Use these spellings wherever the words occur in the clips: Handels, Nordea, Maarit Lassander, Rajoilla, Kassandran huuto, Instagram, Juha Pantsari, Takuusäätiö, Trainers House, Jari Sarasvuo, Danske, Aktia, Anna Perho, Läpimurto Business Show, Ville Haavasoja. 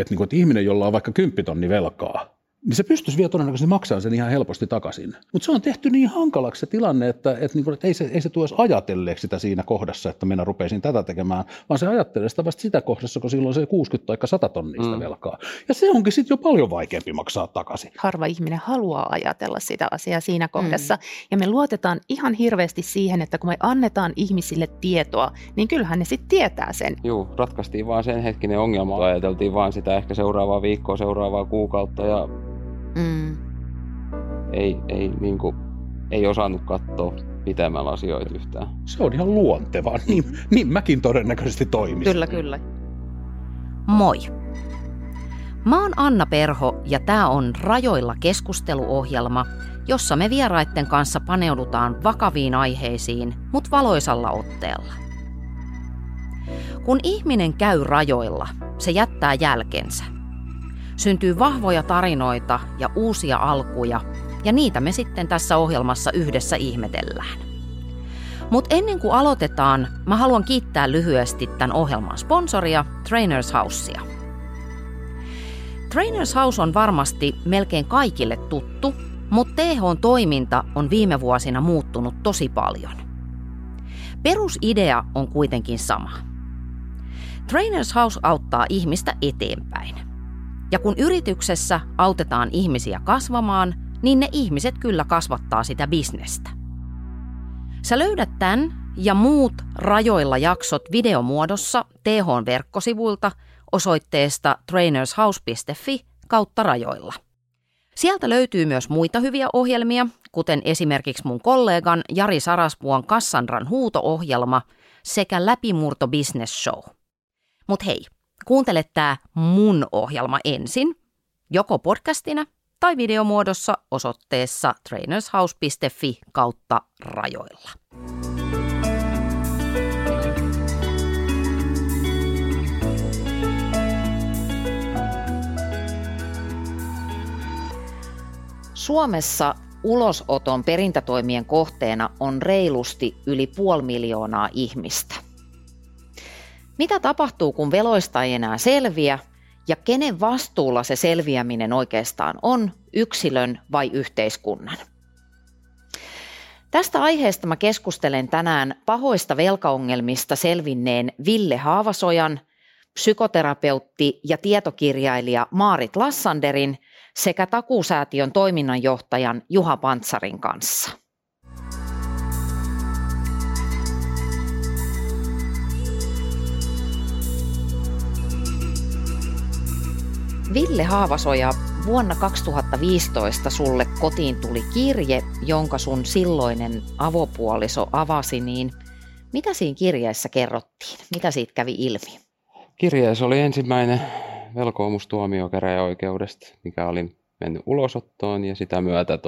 että ihminen, jolla on vaikka 10 000 velkaa, niin se pystyisi vielä todennäköisesti maksamaan sen ihan helposti takaisin. Mutta se on tehty niin hankalaksi se tilanne, että ei se tule edes ajatelleeksi sitä siinä kohdassa, että minä rupeisin tätä tekemään, vaan se ajattelee sitä vasta sitä kohdassa, kun silloin se 60 tai 100 tonnia sitä velkaa. Ja se onkin sitten jo paljon vaikeampi maksaa takaisin. Harva ihminen haluaa ajatella sitä asiaa siinä kohdassa. Ja me luotetaan ihan hirveästi siihen, että kun me annetaan ihmisille tietoa, niin kyllähän ne sitten tietää sen. Joo, ratkaistiin vaan sen hetkinen ongelma. Ajateltiin vaan sitä ehkä seuraavaa viikkoa, seuraavaa kuukautta ja ei osannut katsoa pitämällä asioita yhtään. Se on ihan luontevaa, niin mäkin todennäköisesti toimisin. Kyllä. Moi! Mä oon Anna Perho ja tää on Rajoilla keskusteluohjelma, jossa me vieraitten kanssa paneudutaan vakaviin aiheisiin, mut valoisalla otteella. Kun ihminen käy rajoilla, se jättää jälkensä. Syntyy vahvoja tarinoita ja uusia alkuja, ja niitä me sitten tässä ohjelmassa yhdessä ihmetellään. Mutta ennen kuin aloitetaan, mä haluan kiittää lyhyesti tämän ohjelman sponsoria, Trainers Housea. Trainers House on varmasti melkein kaikille tuttu, mutta TH:n toiminta on viime vuosina muuttunut tosi paljon. Perusidea on kuitenkin sama. Trainers House auttaa ihmistä eteenpäin. Ja kun yrityksessä autetaan ihmisiä kasvamaan, niin ne ihmiset kyllä kasvattaa sitä bisnestä. Sä löydät tämän ja muut Rajoilla jaksot videomuodossa TH:n verkkosivuilta osoitteesta trainershouse.fi/rajoilla. Sieltä löytyy myös muita hyviä ohjelmia, kuten esimerkiksi mun kollegan Jari Sarasvuon Kassandran huuto-ohjelma sekä Läpimurto Business Show. Mut hei. Kuuntele tämä mun ohjelma ensin, joko podcastina tai videomuodossa osoitteessa trainershouse.fi/rajoilla. Suomessa ulosoton perintätoimien kohteena on reilusti yli 500 000 ihmistä. Mitä tapahtuu, kun veloista ei enää selviä ja kenen vastuulla se selviäminen oikeastaan on, yksilön vai yhteiskunnan? Tästä aiheesta mä keskustelen tänään pahoista velkaongelmista selvinneen Ville Haavasojan, psykoterapeutti ja tietokirjailija Maarit Lassanderin sekä Takuusäätiön toiminnanjohtajan Juha Pantsarin kanssa. Ville Haavasoja, vuonna 2015 sulle kotiin tuli kirje, jonka sun silloinen avopuoliso avasi, niin mitä siinä kirjeessä kerrottiin? Mitä siitä kävi ilmi? Kirjeessä oli ensimmäinen velkoomus tuomiokäräjäoikeudesta, mikä oli mennyt ulosottoon ja sitä myötä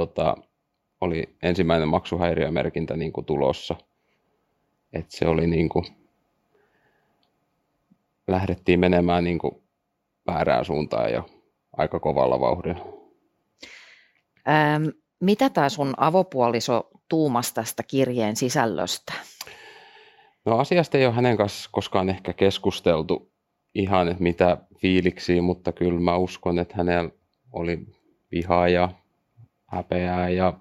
oli ensimmäinen maksuhäiriömerkintä niin kuin tulossa. Et se oli niin kuin, lähdettiin menemään niin kuin väärään suuntaan ja aika kovalla vauhdilla. Mitä tämä sun avopuoliso tuumasi tästä kirjeen sisällöstä? No asiasta ei ole hänen kanssa koskaan ehkä keskusteltu ihan, että mitä fiiliksiä, mutta kyllä mä uskon, että hänellä oli vihaa ja häpeää ja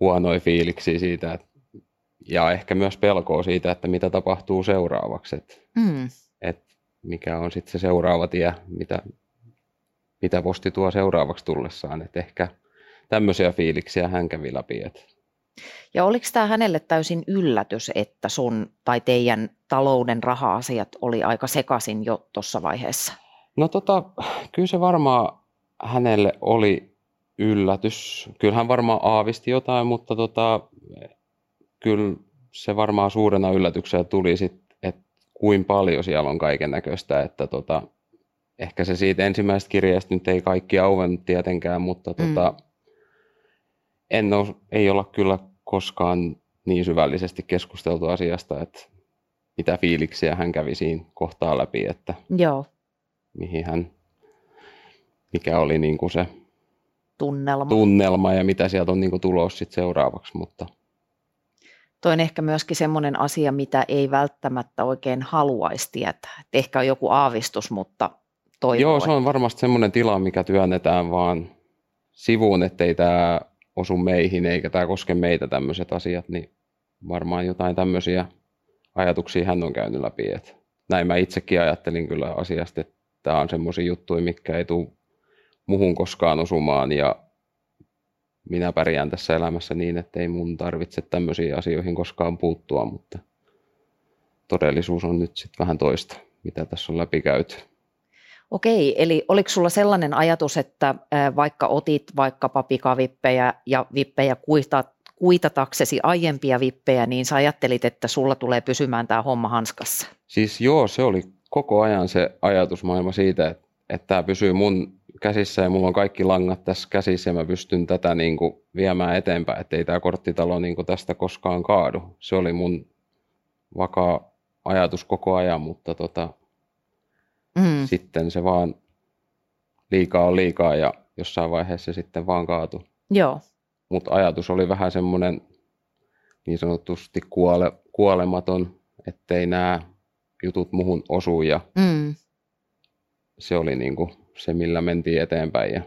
huonoja fiiliksiä siitä. Ja ehkä myös pelkoa siitä, että mitä tapahtuu seuraavaksi. Mikä on sitten se seuraava tie, mitä posti tuo seuraavaksi tullessaan. Et ehkä tämmöisiä fiiliksiä hän kävi läpi. Ja oliko tämä hänelle täysin yllätys, että sun tai teidän talouden raha-asiat oli aika sekaisin jo tuossa vaiheessa? No kyllä se varmaan hänelle oli yllätys. Kyllä hän varmaan aavisti jotain, mutta kyllä se varmaan suurena yllätyksenä tuli sitten, kuin paljon siellä on kaiken näköistä, että ehkä se siitä ensimmäisestä kirjeestä nyt ei kaikki auennut tietenkään, mutta ei olla kyllä koskaan niin syvällisesti keskusteltu asiasta, että mitä fiiliksiä hän kävi siinä kohtaa läpi, että joo. Mikä oli niin kuin se tunnelma ja mitä sieltä on niin kuin tulos sit seuraavaksi, mutta Toi on ehkä myöskin semmoinen asia, mitä ei välttämättä oikein haluaisi tietää. Et ehkä on joku aavistus, mutta toivoo. Joo, se on varmasti semmoinen tila, mikä työnnetään vaan sivuun, ettei tämä osu meihin eikä tämä koske meitä tämmöiset asiat. Niin varmaan jotain tämmöisiä ajatuksia hän on käynyt läpi. Et näin mä itsekin ajattelin kyllä asiasta, että tämä on semmoisia juttuja, mitkä ei tule muhun koskaan osumaan ja minä pärjään tässä elämässä niin, että ei mun tarvitse tämmöisiin asioihin koskaan puuttua, mutta todellisuus on nyt sitten vähän toista, mitä tässä on läpikäyty. Okei, eli oliko sulla sellainen ajatus, että vaikka otit vaikkapa pikavippejä ja vippejä kuitataksesi aiempia vippejä, niin sä ajattelit, että sulla tulee pysymään tämä homma hanskassa? Siis joo, se oli koko ajan se ajatusmaailma siitä, että tämä pysyy mun käsissä ja mulla on kaikki langat tässä käsissä ja mä pystyn tätä niin kuin viemään eteenpäin, ettei tämä korttitalo niin kuin tästä koskaan kaadu. Se oli mun vakaa ajatus koko ajan, mutta sitten se vaan liikaa on liikaa ja jossain vaiheessa sitten vaan kaatui. Joo. Mutta ajatus oli vähän semmoinen niin sanotusti kuolematon, ettei nämä jutut muhun osu ja se oli niin kuin se, millä mentiin eteenpäin ja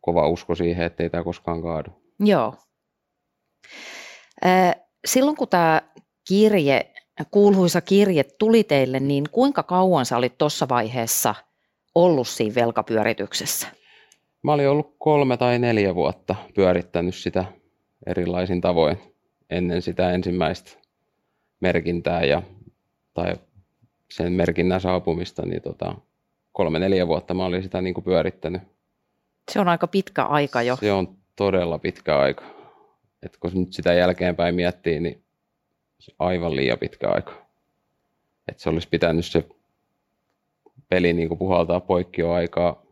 kova usko siihen, ettei tämä koskaan kaadu. Joo. Silloin kun tämä kuuluisa kirje tuli teille, niin kuinka kauan sä olit tuossa vaiheessa ollut siinä velkapyörityksessä? Mä olin ollut 3 tai 4 vuotta pyörittänyt sitä erilaisin tavoin ennen sitä ensimmäistä merkintää tai sen merkinnän saapumista, niin 3-4 vuotta mä olin sitä niin kuin pyörittänyt. Se on aika pitkä aika jo. Se on todella pitkä aika. Et kun nyt sitä jälkeenpäin miettii, niin se on aivan liian pitkä aika. Et se olisi pitänyt se peli niin kuin puhaltaa poikki jo aikaa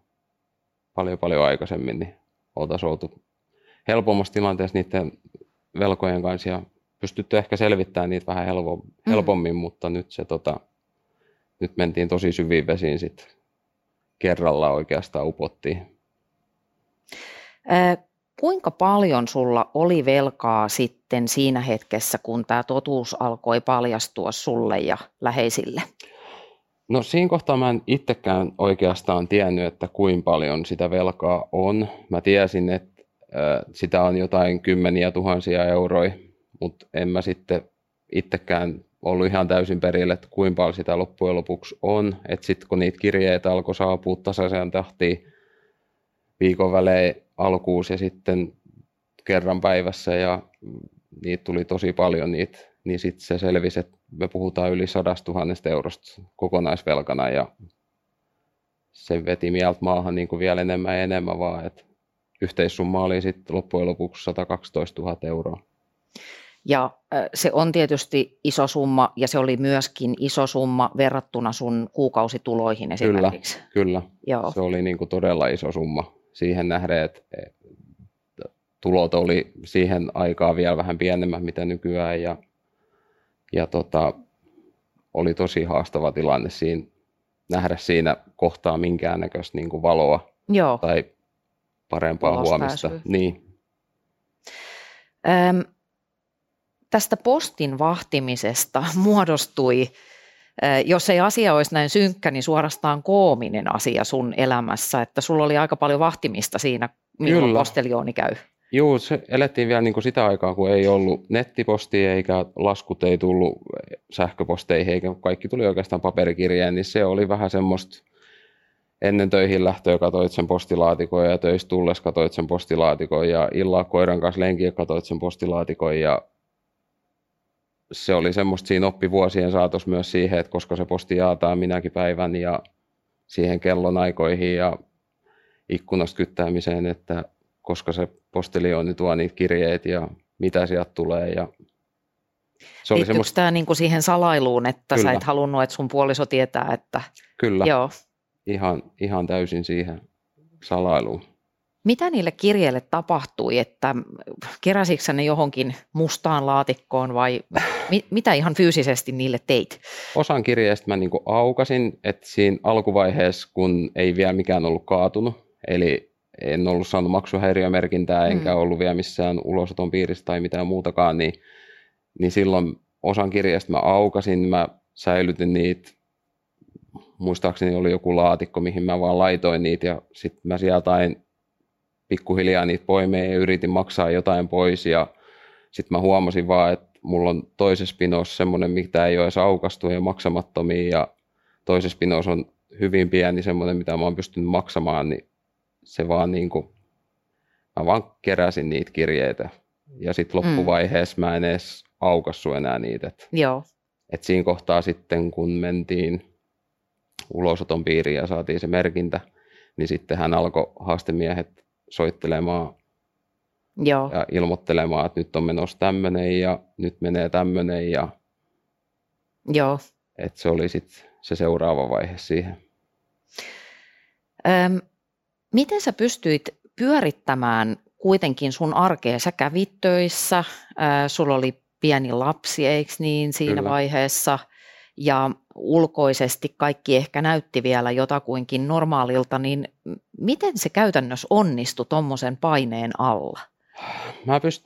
paljon aikaisemmin, niin oltaisiin oltu helpommassa tilanteessa niiden velkojen kanssa ja pystytty ehkä selvittämään niitä vähän helpommin, mutta nyt se nyt mentiin tosi syviin vesiin sitten. Kerralla oikeastaan upottiin. Kuinka paljon sulla oli velkaa sitten siinä hetkessä, kun tämä totuus alkoi paljastua sulle ja läheisille? No siinä kohtaa mä en itsekään oikeastaan tiennyt, että kuinka paljon sitä velkaa on. Mä tiesin, että sitä on jotain 10 000 euroja, mutta en mä sitten itsekään ollut ihan täysin perillä, että kuinka paljon sitä loppujen lopuksi on. Että sitten kun niitä kirjeitä alkoi saapua tasaisen tahtiin viikon välein alkuun ja sitten kerran päivässä ja niitä tuli tosi paljon niitä, niin sitten se selvisi, että me puhutaan yli 100 000 eurosta kokonaisvelkana ja se veti mieltä maahan niin kuin vielä enemmän ja enemmän vaan, että yhteissumma oli sitten loppujen lopuksi 112 000 euroa. Ja se on tietysti iso summa ja se oli myöskin iso summa verrattuna sun kuukausituloihin esimerkiksi. Kyllä. Joo. Se oli niin kuin todella iso summa siihen nähden, että tulot oli siihen aikaan vielä vähän pienemmät mitä nykyään ja oli tosi haastava tilanne nähdä siinä kohtaa minkäännäköistä niin kuin valoa. Joo. Tai parempaa huomista. Niin. Tästä postin vahtimisesta muodostui, jos ei asia olisi näin synkkä, niin suorastaan koominen asia sun elämässä, että sulla oli aika paljon vahtimista siinä, milloin posteljooni käy. Joo, se elettiin vielä niin kuin sitä aikaa, kun ei ollut nettipostia eikä laskut ei tullut sähköposteihin eikä kaikki tuli oikeastaan paperikirjeen, niin se oli vähän semmoista ennen töihin lähtöä katsoit sen postilaatikon ja töistä tulles katsoit sen postilaatikon ja illalla koiran kanssa lenkiä katsoit sen postilaatikon ja se oli semmoista, siinä oppi vuosien saatossa myös siihen, että koska se posti jaetaan minäkin päivän ja siihen kellonaikoihin ja ikkunasta kyttäämiseen, että koska se postiljooni tuo niitä kirjeet ja mitä sieltä tulee. Ja se oli semmoista... tämä niin kuin siihen salailuun, että Kyllä. Sä et halunnut, että sun puoliso tietää, että... Kyllä, Joo. Ihan täysin siihen salailuun. Mitä niille kirjeille tapahtui, että keräsitkö ne johonkin mustaan laatikkoon vai mitä ihan fyysisesti niille teit? Osan kirjeistä mä niin kuin aukasin, että siinä alkuvaiheessa, kun ei vielä mikään ollut kaatunut, eli en ollut saanut maksuhäiriömerkintää enkä ollut vielä missään ulosoton piirissä tai mitään muutakaan, niin niin silloin osan kirjeistä mä aukasin, mä säilytin niitä, muistaakseni oli joku laatikko, mihin mä vaan laitoin niitä ja sitten mä sieltä ain pikkuhiljaa niitä poimeen ja yritin maksaa jotain pois ja sitten mä huomasin vaan, että mulla on toisessa pinossa semmoinen, mitä ei ole edes aukastu ja maksamattomia ja toisessa pinossa on hyvin pieni semmoinen, mitä mä oon pystynyt maksamaan, niin se vaan niin kuin, mä vaan keräsin niitä kirjeitä ja sitten loppuvaiheessa mä en edes aukassu enää niitä. Joo. Et siinä kohtaa sitten, kun mentiin ulosoton piiriin ja saatiin se merkintä, niin sitten hän alkoi haastemiehet soittelemaan. Joo. Ja ilmoittelemaan, että nyt on menossa tämmöinen ja nyt menee tämmöinen. Ja... Joo. Et se oli sitten se seuraava vaihe siihen. Miten sä pystyit pyörittämään kuitenkin sun arkea? Sä kävit töissä, sulla oli pieni lapsi, eikö niin, siinä Kyllä. vaiheessa. Ja ulkoisesti kaikki ehkä näytti vielä jotakuinkin normaalilta, niin miten se käytännössä onnistui tuommoisen paineen alla?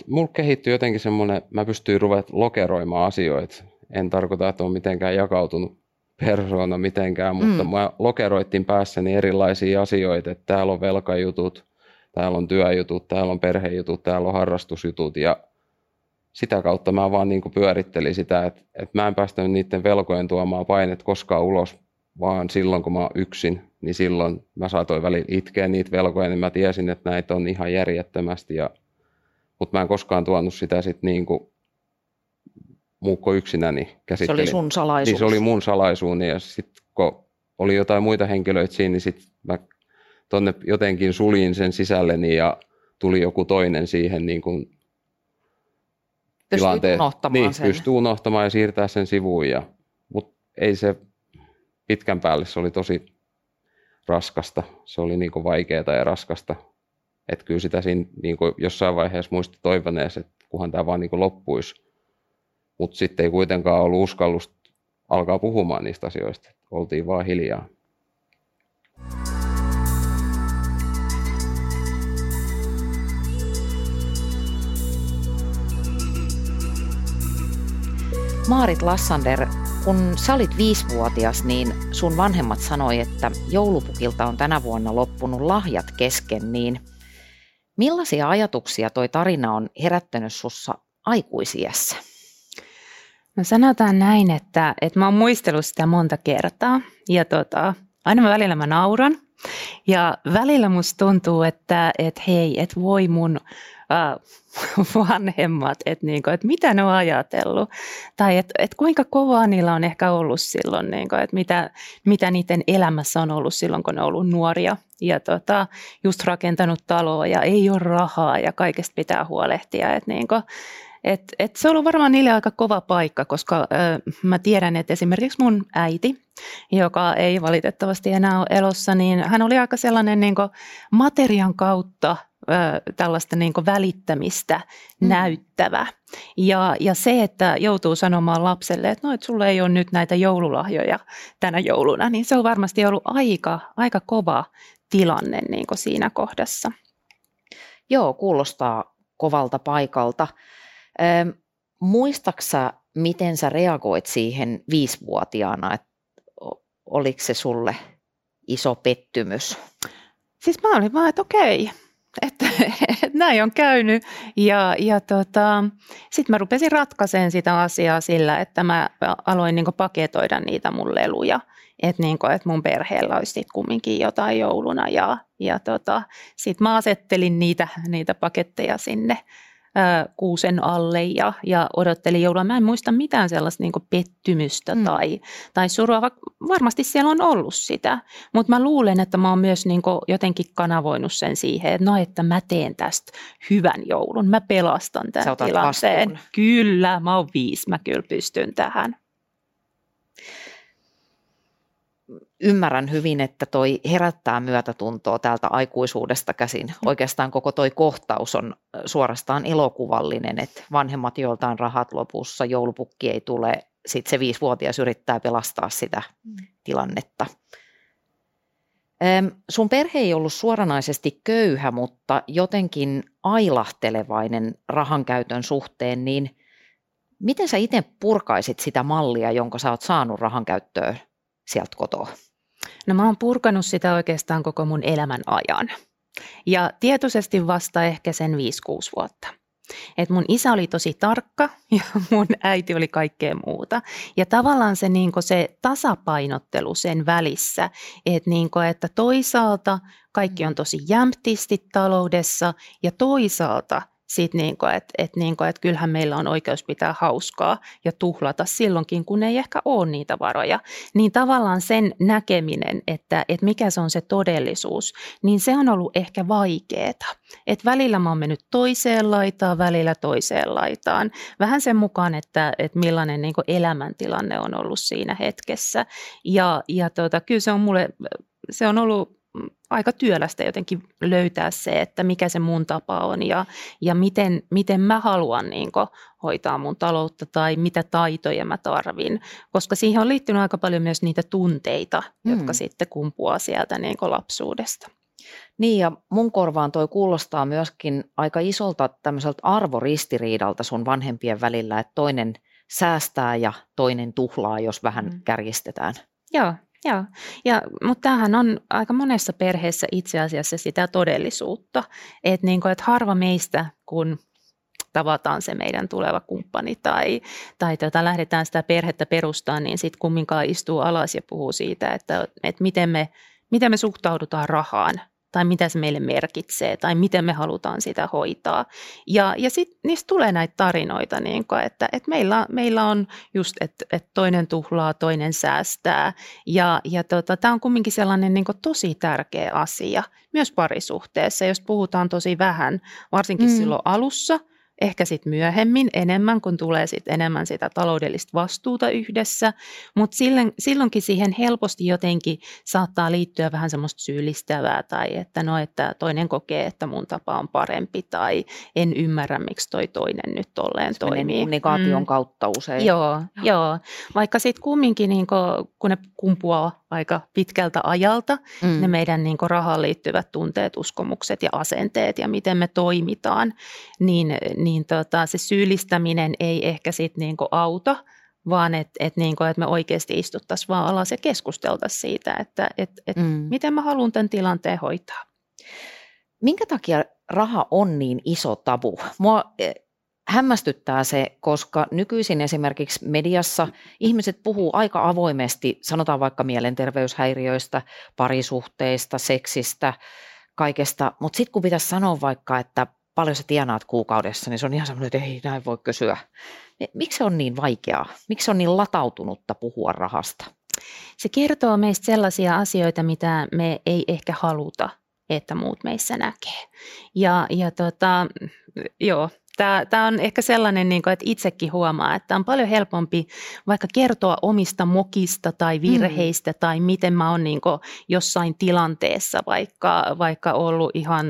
Mulla kehittyy jotenkin semmoinen, mä pystyin ruveta lokeroimaan asioita. En tarkoita, että on mitenkään jakautunut persoona mitenkään, mutta mä lokeroittiin päässäni erilaisia asioita, että täällä on velkajutut, täällä on työjutut, täällä on perhejutut, täällä on harrastusjutut ja sitä kautta mä vaan niin kuin pyörittelin sitä, että mä en päästänyt niiden velkojen tuomaan painet koskaan ulos, vaan silloin kun mä oon yksin, niin silloin mä saatoin välillä itkeä niitä velkoja, niin mä tiesin, että näitä on ihan järjettömästi. Mutta mä en koskaan tuonut sitä sitten niin kuin muukko yksinäni käsittelin. Se oli sun salaisuus. Niin se oli mun salaisuuni ja sitten kun oli jotain muita henkilöitä siinä, niin sitten mä tonne jotenkin suljin sen sisälleni ja tuli joku toinen siihen niin kuin pystyy unohtamaan niin, sen. Pystyy unohtamaan ja siirtää sen sivuun. Mutta ei se pitkän päälle, se oli tosi raskasta. Se oli niinku vaikeaa ja raskasta. Et kyllä sitä siinä niinku jossain vaiheessa muisti toivonees, että kunhan tämä vaan niinku loppuisi. Mutta sitten ei kuitenkaan ollut uskallusta alkaa puhumaan niistä asioista. Oltiin vaan hiljaa. Maarit Lassander, kun sä olit 5-vuotias, niin sun vanhemmat sanoi, että joulupukilta on tänä vuonna loppunut lahjat kesken, niin millaisia ajatuksia toi tarina on herättänyt sussa aikuisiässä? No sanotaan näin, että mä oon muistellut sitä monta kertaa ja aina välillä mä nauran ja välillä musta tuntuu, että hei, että voi mun... vanhemmat, että niinku, et mitä ne on ajatellut, tai että et kuinka kovaa niillä on ehkä ollut silloin, niinku, että mitä niiden elämässä on ollut silloin, kun ne on ollut nuoria ja just rakentanut taloa ja ei ole rahaa ja kaikesta pitää huolehtia, että niinku, et se on ollut varmaan niille aika kova paikka, koska mä tiedän, että esimerkiksi mun äiti, joka ei valitettavasti enää ole elossa, niin hän oli aika sellainen niinku, materian kautta tällaista niin kuin välittämistä näyttävä. Ja se, että joutuu sanomaan lapselle, että no, et sulla ei ole nyt näitä joululahjoja tänä jouluna, niin se on varmasti ollut aika kova tilanne niin kuin siinä kohdassa. Joo, kuulostaa kovalta paikalta. Muistatko sä, miten sä reagoit siihen 5-vuotiaana? Et oliko se sulle iso pettymys? Siis mä olin vaan, että okei. Että näin on käynyt ja sitten mä rupesin ratkaisemaan sitä asiaa sillä, että mä aloin niinku paketoida niitä mun leluja, että niinku, et mun perheellä olisi sitten kumminkin jotain jouluna ja sitten mä asettelin niitä paketteja sinne kuusen alle ja odottelin joulua. Mä en muista mitään sellaista niinku pettymystä tai surua, varmasti siellä on ollut sitä, mutta mä luulen, että mä oon myös niinku jotenkin kanavoinut sen siihen, että no, että mä teen tästä hyvän joulun, mä pelastan tämän tilanteen. Vastuun. Kyllä, mä oon 5, mä kyllä pystyn tähän. Ymmärrän hyvin, että toi herättää myötätuntoa täältä aikuisuudesta käsin. Oikeastaan koko toi kohtaus on suorastaan elokuvallinen, että vanhemmat joilta on rahat lopussa, joulupukki ei tule, sitten se 5-vuotias yrittää pelastaa sitä tilannetta. Sun perhe ei ollut suoranaisesti köyhä, mutta jotenkin ailahtelevainen rahankäytön suhteen, niin Miten sä itse purkaisit sitä mallia, jonka sä oot saanut rahan käyttöön sieltä kotoa? No mä oon purkanut sitä oikeastaan koko mun elämän ajan. Ja tietoisesti vasta ehkä sen 5-6 vuotta. Et mun isä oli tosi tarkka ja mun äiti oli kaikkea muuta. Ja tavallaan se, se tasapainottelu sen välissä, että, että toisaalta kaikki on tosi jämptisti taloudessa ja toisaalta sitten, että kyllähän meillä on oikeus pitää hauskaa ja tuhlata silloinkin, kun ei ehkä ole niitä varoja. Niin tavallaan sen näkeminen, että mikä se on se todellisuus, niin se on ollut ehkä vaikeeta. Että välillä mä oon mennyt toiseen laitaan, välillä toiseen laitaan. Vähän sen mukaan, että millainen elämäntilanne on ollut siinä hetkessä. Ja kyllä se on mulle, se on ollut aika työlästä jotenkin löytää se, että mikä se mun tapa on ja miten mä haluan hoitaa mun taloutta tai mitä taitoja mä tarvin, koska siihen on liittynyt aika paljon myös niitä tunteita, jotka sitten kumpuaa sieltä lapsuudesta. Niin ja mun korvaan toi kuulostaa myöskin aika isolta tämmöiseltä arvoristiriidalta sun vanhempien välillä, että toinen säästää ja toinen tuhlaa, jos vähän kärjistetään. Joo. Joo, mutta tämähän on aika monessa perheessä itse asiassa sitä todellisuutta, että, että harva meistä, kun tavataan se meidän tuleva kumppani tai lähdetään sitä perhettä perustamaan, niin sitten kumminkaan istuu alas ja puhuu siitä, että miten me suhtaudutaan rahaan tai mitä se meille merkitsee tai miten me halutaan sitä hoitaa. Ja sitten niistä tulee näitä tarinoita, että meillä on just, että toinen tuhlaa, toinen säästää. Ja tämä on kumminkin sellainen tosi tärkeä asia myös parisuhteessa, jos puhutaan tosi vähän, varsinkin silloin alussa. Ehkä sitten myöhemmin enemmän, kun tulee sitten enemmän sitä taloudellista vastuuta yhdessä, mutta silloinkin siihen helposti jotenkin saattaa liittyä vähän semmoista syyllistävää tai että toinen kokee, että mun tapa on parempi tai en ymmärrä, miksi toi toinen nyt tolleen toimii. Kommunikaation kautta usein. Joo. Vaikka sitten kumminkin, kun ne kumpuaa aika pitkältä ajalta, ne meidän rahaan liittyvät tunteet, uskomukset ja asenteet ja miten me toimitaan, niin se syyllistäminen ei ehkä sit auta, vaan että me oikeasti istuttaisiin vaan alas ja keskusteltaisiin siitä, että miten mä haluan tämän tilanteen hoitaa. Minkä takia raha on niin iso tabu? Mua hämmästyttää se, koska nykyisin esimerkiksi mediassa ihmiset puhuu aika avoimesti, sanotaan vaikka mielenterveyshäiriöistä, parisuhteista, seksistä, kaikesta, mutta sitten kun pitäisi sanoa vaikka, että paljon sä tienaat kuukaudessa, niin se on ihan semmoinen, että ei näin voi kysyä. Miksi se on niin vaikeaa? Miksi se on niin latautunutta puhua rahasta? Se kertoo meistä sellaisia asioita, mitä me ei ehkä haluta, että muut meissä näkee. Ja tämä on ehkä sellainen, että itsekin huomaa, että on paljon helpompi vaikka kertoa omista mokista tai virheistä tai miten mä oon jossain tilanteessa, vaikka ollut ihan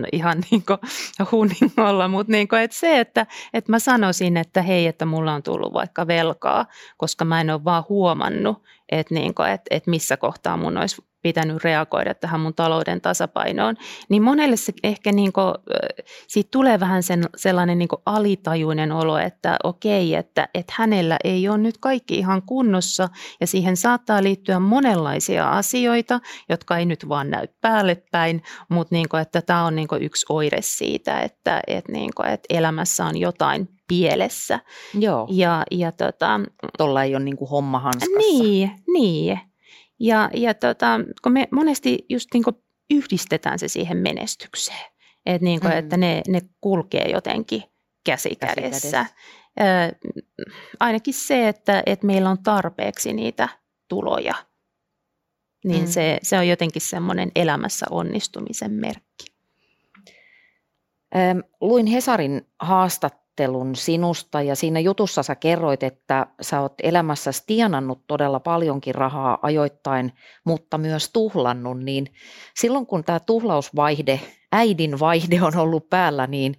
hunningolla, mutta että mä sanoisin, että hei, että mulla on tullut vaikka velkaa, koska mä en ole vaan huomannut, että missä kohtaa mun olisi pitänyt reagoida tähän mun talouden tasapainoon, niin monelle se ehkä siitä tulee vähän sellainen alitajuinen olo, että okei, että hänellä ei ole nyt kaikki ihan kunnossa ja siihen saattaa liittyä monenlaisia asioita, jotka ei nyt vaan näy päälle päin, mutta että tämä on yksi oire siitä, että elämässä on jotain pielessä. Joo. Ja tuolla ei ole homma hanskassa. Niin. Ja kun me monesti just yhdistetään se siihen menestykseen, että, että ne kulkee jotenkin käsi kädessä. Ainakin se, että meillä on tarpeeksi niitä tuloja, niin se on jotenkin semmoinen elämässä onnistumisen merkki. Luin Hesarin haastattelun sinusta ja siinä jutussa sä kerroit, että sä oot elämässäsi tienannut todella paljonkin rahaa ajoittain, mutta myös tuhlannut, niin silloin kun tämä tuhlausvaihde, äidin vaihde on ollut päällä, niin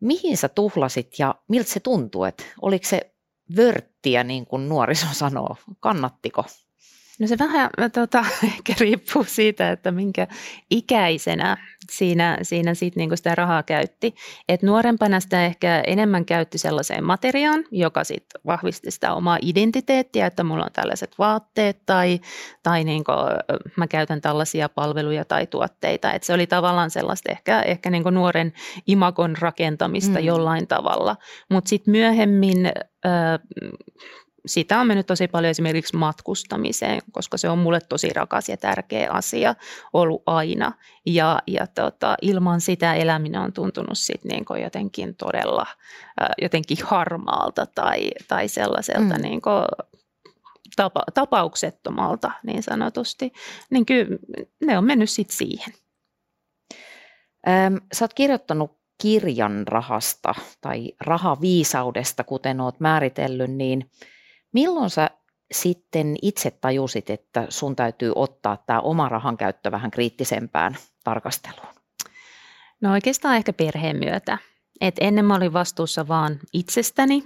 mihin sä tuhlasit ja miltä se tuntui? Oliko se vörttiä, niin kuin nuoriso sanoo? Kannattiko? No se vähän ehkä riippuu siitä, että minkä ikäisenä siinä sit niinku sitä rahaa käytti. Et nuorempana sitä ehkä enemmän käytti sellaiseen materiaan, joka sit vahvisti sitä omaa identiteettiä, että mulla on tällaiset vaatteet tai niinku, mä käytän tällaisia palveluja tai tuotteita. Et se oli tavallaan sellaista ehkä niinku nuoren imagon rakentamista jollain tavalla. Mutta sitten myöhemmin... Sitä on mennyt tosi paljon esimerkiksi matkustamiseen, koska se on mulle tosi rakas ja tärkeä asia ollut aina. Ja ilman sitä eläminen on tuntunut sit niinku jotenkin todella jotenkin harmaalta tai sellaiselta niinku tapauksettomalta niin sanotusti. Niin kyllä ne on mennyt sit siihen. Sä oot kirjoittanut kirjan rahasta tai rahaviisaudesta, kuten oot määritellyt, niin... Milloin sä sitten itse tajusit, että sun täytyy ottaa tämä oma rahan käyttö vähän kriittisempään tarkasteluun? No oikeastaan ehkä perheen myötä. Et ennen mä olin vastuussa vaan itsestäni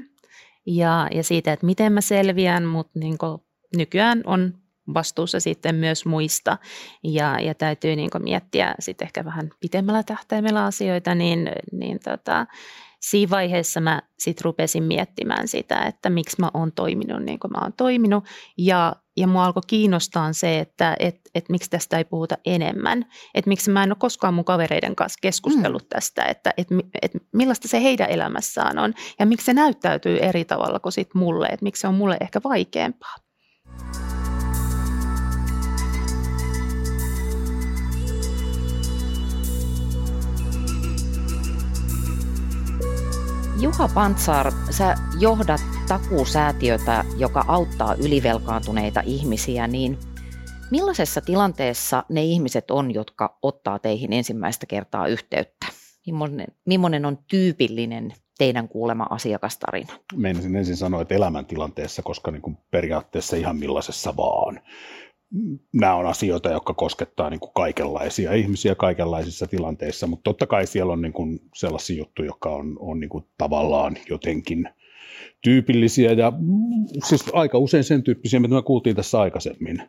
ja siitä, että miten mä selviän, mutta niinku nykyään on vastuussa sitten myös muista ja täytyy niinku miettiä sitten ehkä vähän pitemmällä tähtäimellä asioita, niin siinä vaiheessa mä sit rupesin miettimään sitä, että miksi mä oon toiminut niin kuin mä oon toiminut ja mua alkoi kiinnostaa se, että miksi tästä ei puhuta enemmän, että miksi mä en ole koskaan mun kavereiden kanssa keskustellut tästä, että millaista se heidän elämässään on ja miksi se näyttäytyy eri tavalla kuin sit mulle, että miksi se on mulle ehkä vaikeampaa. Juha Pantsar, sä johdat Takuusäätiötä, joka auttaa ylivelkaantuneita ihmisiä, niin millaisessa tilanteessa ne ihmiset on, jotka ottaa teihin ensimmäistä kertaa yhteyttä? Millainen on tyypillinen teidän kuulema asiakastarina? Meinasin ensin sanoa, että elämäntilanteessa, koska niin kuin periaatteessa ihan millaisessa vaan. Nämä on asioita, jotka koskettaa niin kuin kaikenlaisia ihmisiä kaikenlaisissa tilanteissa, mutta totta kai siellä on niin kuin sellaisia juttuja, jotka on niin kuin tavallaan jotenkin tyypillisiä ja siis aika usein sen tyyppisiä, mitä me kuultiin tässä aikaisemmin,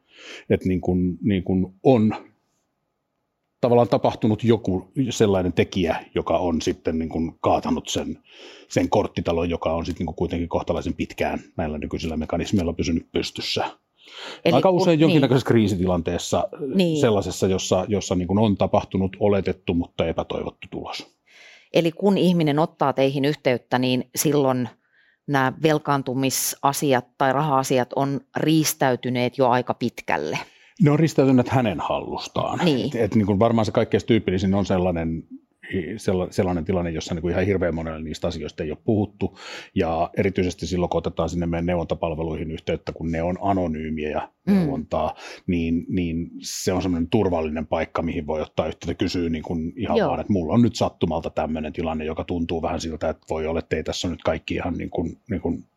että niin kuin on tavallaan tapahtunut joku sellainen tekijä, joka on sitten niin kuin kaatanut sen korttitalon, joka on sitten niin kuin kuitenkin kohtalaisen pitkään näillä nykyisillä mekanismeilla pysynyt pystyssä. Eli aika usein jonkinnäköisessä kriisitilanteessa, sellaisessa, jossa niin kuin on tapahtunut oletettu, mutta epätoivottu tulos. Eli kun ihminen ottaa teihin yhteyttä, niin silloin nämä velkaantumisasiat tai raha-asiat on riistäytyneet jo aika pitkälle. Ne on riistäytyneet hänen hallustaan. Niin. Et niin kuin varmaan se kaikkein tyypillisin on sellainen tilanne, jossa niin kuin ihan hirveän monelle niistä asioista ei ole puhuttu ja erityisesti silloin, kun otetaan sinne meidän neuvontapalveluihin yhteyttä, kun ne on anonyymiä ja neuvontaa, niin se on semmoinen turvallinen paikka, mihin voi ottaa yhteyttä kysyä niin kuin ihan vaan, että mulla on nyt sattumalta tämmöinen tilanne, joka tuntuu vähän siltä, että voi olla, että ei tässä on nyt kaikki ihan niin kuin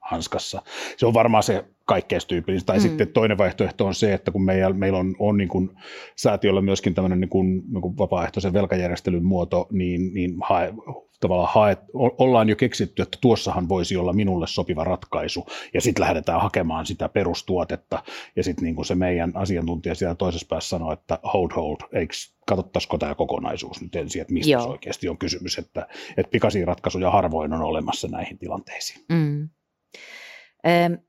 hanskassa. Se on varmaan se kaikkein tyypillistä. Tai sitten toinen vaihtoehto on se, että kun meillä on niin kuin säätiöllä myöskin tämmöinen niin kuin vapaaehtoisen velkajärjestelyn muoto, ollaan jo keksitty, että tuossahan voisi olla minulle sopiva ratkaisu, ja sitten lähdetään hakemaan sitä perustuotetta, ja sitten niin kuin se meidän asiantuntija siellä toisessa päässä sanoi, että hold, eikö katsottaisiko tämä kokonaisuus nyt ensin, että mistä oikeasti on kysymys, että pikaisia ratkaisuja harvoin on olemassa näihin tilanteisiin.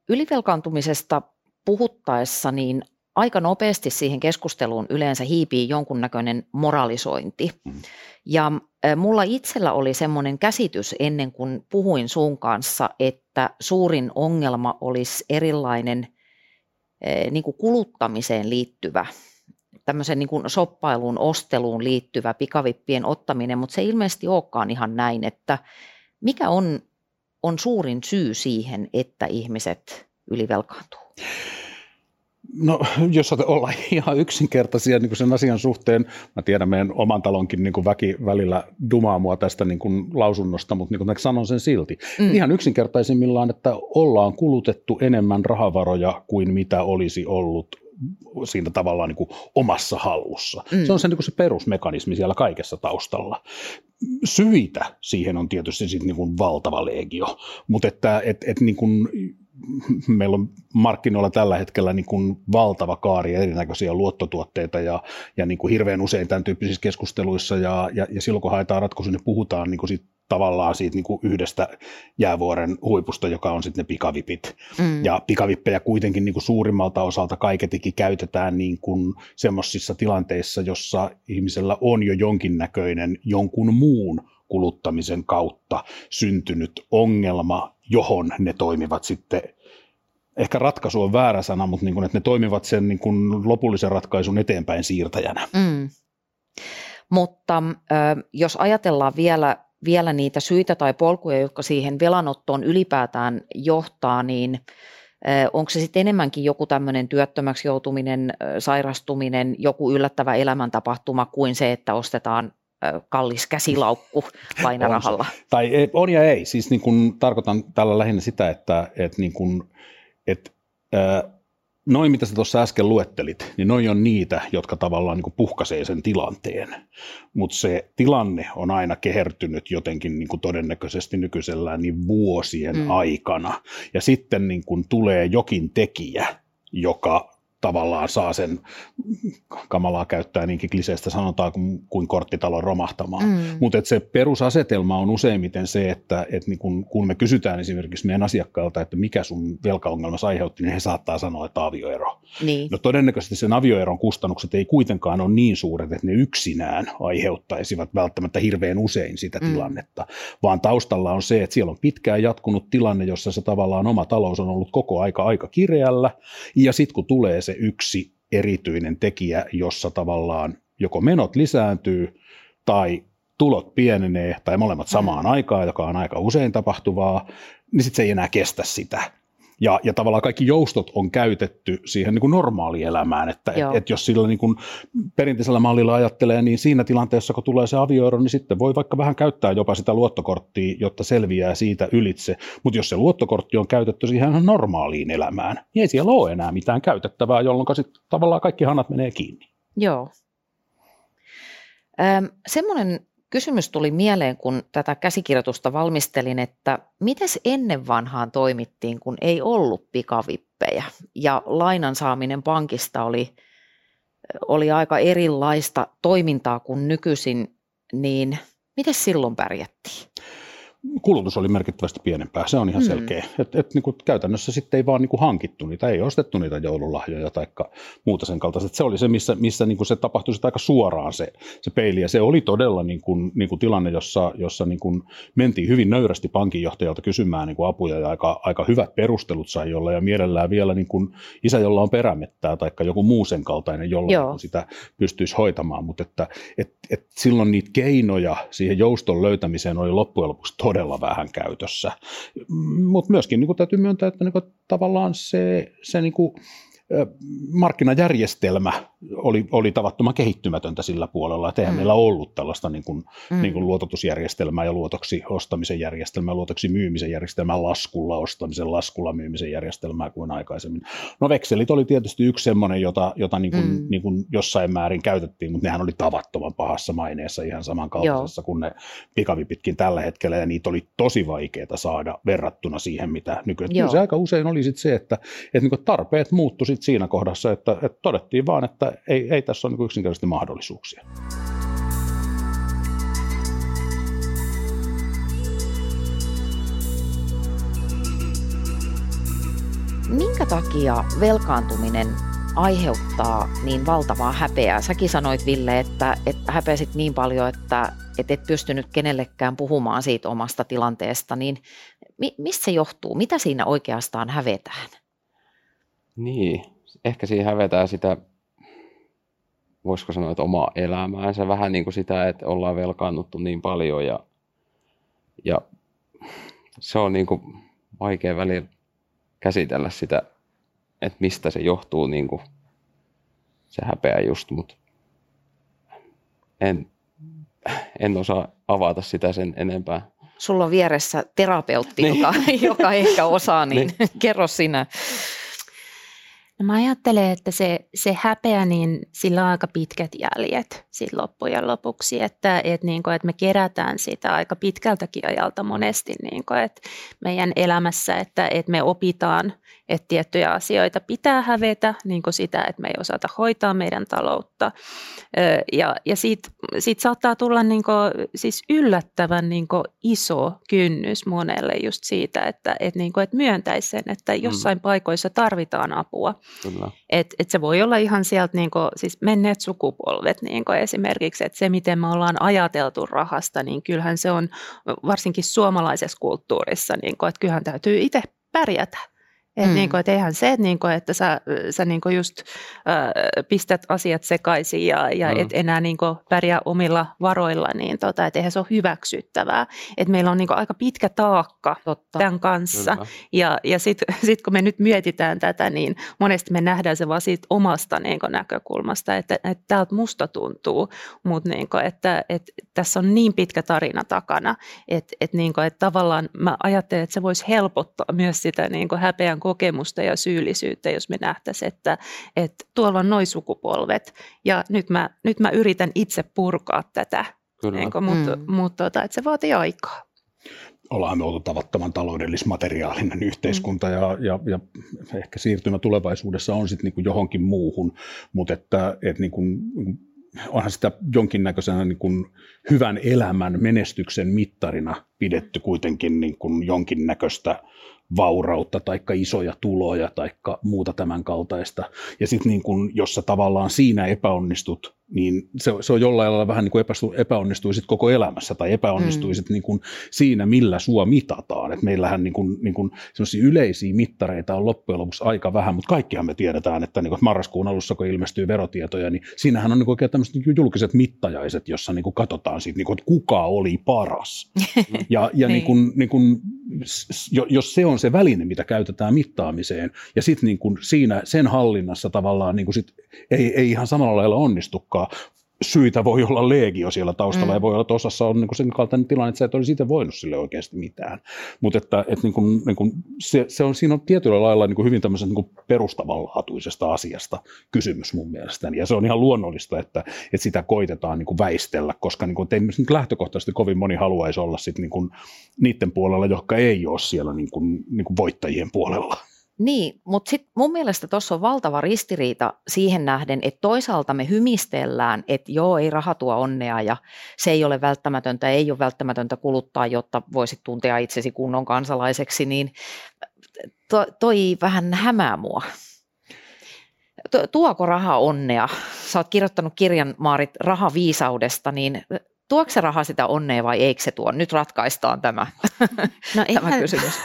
Ylivelkaantumisesta puhuttaessa, niin aika nopeasti siihen keskusteluun yleensä hiipii jonkunnäköinen moralisointi. Ja mulla itsellä oli semmoinen käsitys ennen kuin puhuin sun kanssa, että suurin ongelma olisi erilainen niin kuin kuluttamiseen liittyvä, tämmöisen niin kuin shoppailuun, osteluun liittyvä pikavippien ottaminen, mutta se ei ilmeisesti olekaan ihan näin, että mikä on suurin syy siihen, että ihmiset ylivelkaantuu? No, jos ollaan ihan yksinkertaisia niin kuin sen asian suhteen, mä tiedän meidän oman talonkin niin kuin väki välillä dumaa mua tästä niin kuin lausunnosta, mutta niin kuin sanon sen silti. Ihan yksinkertaisimmillaan, että ollaan kulutettu enemmän rahavaroja kuin mitä olisi ollut siinä tavallaan niin kuin omassa hallussa. Se on se, niin kuin se perusmekanismi siellä kaikessa taustalla. Syitä siihen on tietysti sit niin kuin valtava legio, mutta että niin kuin meillä on markkinoilla tällä hetkellä niin kuin valtava kaari erinäköisiä luottotuotteita ja niin kuin hirveän usein tämän tyyppisissä keskusteluissa ja silloin kun haetaan ratkaisuja, niin puhutaan niin kuin siitä, tavallaan siitä niin kuin yhdestä jäävuoren huipusta, joka on sitten ne pikavipit. Ja pikavippejä kuitenkin niin kuin suurimmalta osalta kaiketikin käytetään niin kuin semmoisissa tilanteissa, jossa ihmisellä on jo jonkinnäköinen jonkun muun kuluttamisen kautta syntynyt ongelma, johon ne toimivat sitten. Ehkä ratkaisu on väärä sana, mutta niin kuin, että ne toimivat sen niin kuin lopullisen ratkaisun eteenpäin siirtäjänä. Mutta jos ajatellaan vielä niitä syitä tai polkuja, jotka siihen velanottoon ylipäätään johtaa, niin onko se sitten enemmänkin joku tämmöinen työttömäksi joutuminen, sairastuminen, joku yllättävä elämäntapahtuma kuin se, että ostetaan kallis käsilaukku lainarahalla? Tai on ja ei. Siis niin kun tarkoitan tällä lähinnä sitä, että, niin kun, että noin, mitä sä tuossa äsken luettelit, niin noin on niitä, jotka tavallaan niin kuin puhkaisee sen tilanteen, mutta se tilanne on aina kehertynyt jotenkin niin kuin todennäköisesti nykyisellään niin vuosien aikana, ja sitten niin kuin tulee jokin tekijä, joka tavallaan saa sen, kamalaa käyttää niinkin kliseistä sanotaan kuin korttitalon romahtamaan. Mutta se perusasetelma on useimmiten se, että niin kun me kysytään esimerkiksi meidän asiakkailta, että mikä sun velkaongelmas aiheutti, niin he saattaa sanoa, että avioero. Niin. No todennäköisesti sen avioeron kustannukset ei kuitenkaan ole niin suuret, että ne yksinään aiheuttaisivat välttämättä hirveän usein sitä tilannetta, vaan taustalla on se, että siellä on pitkään jatkunut tilanne, jossa se tavallaan oma talous on ollut koko aika kireällä, ja sitten kun tulee se yksi erityinen tekijä, jossa tavallaan joko menot lisääntyy tai tulot pienenee tai molemmat samaan aikaan, joka on aika usein tapahtuvaa, niin sitten se ei enää kestä sitä. Ja tavallaan kaikki joustot on käytetty siihen niin kuin normaalielämään, että et jos sillä niin kuin perinteisellä mallilla ajattelee, niin siinä tilanteessa, kun tulee se avioero, niin sitten voi vaikka vähän käyttää jopa sitä luottokorttia, jotta selviää siitä ylitse. Mutta jos se luottokortti on käytetty siihen normaaliin elämään, niin ei siellä ole enää mitään käytettävää, jolloin sitten tavallaan kaikki hanat menee kiinni. Joo. Semmoinen kysymys tuli mieleen, kun tätä käsikirjoitusta valmistelin, että mites ennen vanhaan toimittiin, kun ei ollut pikavippejä ja lainan saaminen pankista oli aika erilaista toimintaa kuin nykyisin, niin mites silloin pärjättiin? Kulutus oli merkittävästi pienempää, se on ihan selkeä. Et niin kuin käytännössä sitten ei vaan niin kuin hankittu niitä, ei ostettu niitä joululahjoja tai muuta sen kaltaista. Se oli se, missä niin kuin se tapahtui aika suoraan se peili. Ja se oli todella niin kuin tilanne, jossa niin kuin mentiin hyvin nöyrästi pankinjohtajalta kysymään niin kuin apuja, ja aika hyvät perustelut sai jolla, ja mielellään vielä niin kuin isä, jolla on perämettää, tai joku muu sen kaltainen, jolla sitä pystyisi hoitamaan. Mutta että silloin niitä keinoja siihen jouston löytämiseen oli loppujen lopuksi todella vähän käytössä, mutta myöskin niin kuin täytyy myöntää, että niin kuin tavallaan se niin kuin markkinajärjestelmä oli tavattoman kehittymätöntä sillä puolella, että eihän meillä ollut tällaista niin kuin luototusjärjestelmää ja luotoksi ostamisen järjestelmää, luotoksi myymisen järjestelmää, laskulla ostamisen, laskulla myymisen järjestelmää kuin aikaisemmin. No vekselit oli tietysti yksi semmoinen, jota niin kuin jossain määrin käytettiin, mutta nehän oli tavattoman pahassa maineessa, ihan samankaltaisessa kuin ne pikavipitkin tällä hetkellä, ja niitä oli tosi vaikeaa saada verrattuna siihen, mitä nykyään. Se aika usein oli sit se, että niin kuin tarpeet muuttui sit siinä kohdassa, että todettiin vaan, että ei tässä ole yksinkertaisesti mahdollisuuksia. Minkä takia velkaantuminen aiheuttaa niin valtavaa häpeää? Säkin sanoit, Ville, että häpeäsit niin paljon, että et pystynyt kenellekään puhumaan siitä omasta tilanteesta. Niin mistä se johtuu? Mitä siinä oikeastaan hävetään? Niin, ehkä siinä hävetään sitä, voisiko sanoa, että omaa elämäänsä, vähän niin kuin sitä, että ollaan velkaannuttu niin paljon, ja se on niin kuin vaikea välillä käsitellä sitä, että mistä se johtuu, niin kuin se häpeä just, mutta en osaa avata sitä sen enempää. Sulla on vieressä terapeutti, niin. joka ehkä osaa, niin kerro sinä. No mä ajattelen, että se häpeä, niin sillä on aika pitkät jäljet sit loppujen lopuksi, että me kerätään sitä aika pitkältäkin ajalta monesti että meidän elämässä, että me opitaan, että tiettyjä asioita pitää hävetä, niin kuin sitä, että me ei osata hoitaa meidän taloutta. Ja siitä saattaa tulla siis yllättävän iso kynnys monelle just siitä, että myöntäisi sen, että jossain paikoissa tarvitaan apua. Että se voi olla ihan sieltä siis menneet sukupolvet esimerkiksi, että se miten me ollaan ajateltu rahasta, niin kyllähän se on varsinkin suomalaisessa kulttuurissa, että kyllähän täytyy itse pärjätä. Että eihän se, että sä just pistät asiat sekaisin ja et enää pärjää omilla varoilla, niin että eihän se ole hyväksyttävää. Että meillä on aika pitkä taakka tämän kanssa. Ja sit kun me nyt mietitään tätä, niin monesti me nähdään se vaan siitä omasta näkökulmasta, että täältä musta tuntuu. Mutta että tässä on niin pitkä tarina takana, että tavallaan mä ajattelen, että se voisi helpottaa myös sitä häpeän kokemusta ja syyllisyyttä, jos me nähtäisiin, että tuolla on noi sukupolvet ja nyt mä yritän itse purkaa tätä, mutta että se vaatii aikaa. Ollaan me oltu tavattoman taloudellismateriaalinen yhteiskunta ja ehkä siirtymä tulevaisuudessa on sitten johonkin muuhun, mutta että onhan sitä jonkinnäköisenä hyvän elämän menestyksen mittarina pidetty kuitenkin jonkinnäköistä vaurautta taikka isoja tuloja taikka muuta tämän kaltaista. Ja sitten jos sä tavallaan siinä epäonnistut, niin se on jollain lailla vähän niin kuin epäonnistuisit koko elämässä tai epäonnistuisit siinä, millä sua mitataan. Et meillähän sellaisia yleisiä mittareita on loppujen lopuksi aika vähän, mutta kaikkihan me tiedetään, että marraskuun alussa, kun ilmestyy verotietoja, niin siinähän on oikein tämmöiset julkiset mittajaiset, jossa katsotaan siitä, että kuka oli paras. Ja jos se on se väline, mitä käytetään mittaamiseen, ja sitten siinä sen hallinnassa tavallaan sit ei ihan samalla lailla onnistukaan. Syitä voi olla legio siellä taustalla ja voi olla, että osassa on sen kaltainen tilanne, että sä et olisi itse voinut sille oikeasti mitään. Mutta se on siinä on tietyllä lailla hyvin tämmöisen perustavanlaatuisesta asiasta kysymys mun mielestäni. Ja se on ihan luonnollista, että sitä koitetaan väistellä, koska lähtökohtaisesti kovin moni haluaisi olla sit niiden puolella, jotka ei ole siellä voittajien puolella. Niin, mutta sitten mun mielestä tuossa on valtava ristiriita siihen nähden, että toisaalta me hymistellään, että joo, ei raha tuo onnea ja se ei ole välttämätöntä, ei ole välttämätöntä kuluttaa, jotta voisit tuntea itsesi kunnon kansalaiseksi, niin toi vähän hämää mua. Tuoko raha onnea? Sä oot kirjoittanut kirjan, Maarit, rahaviisaudesta, niin tuoko se raha sitä onnea vai eikö se tuo? Nyt ratkaistaan tämä, tämä kysymys.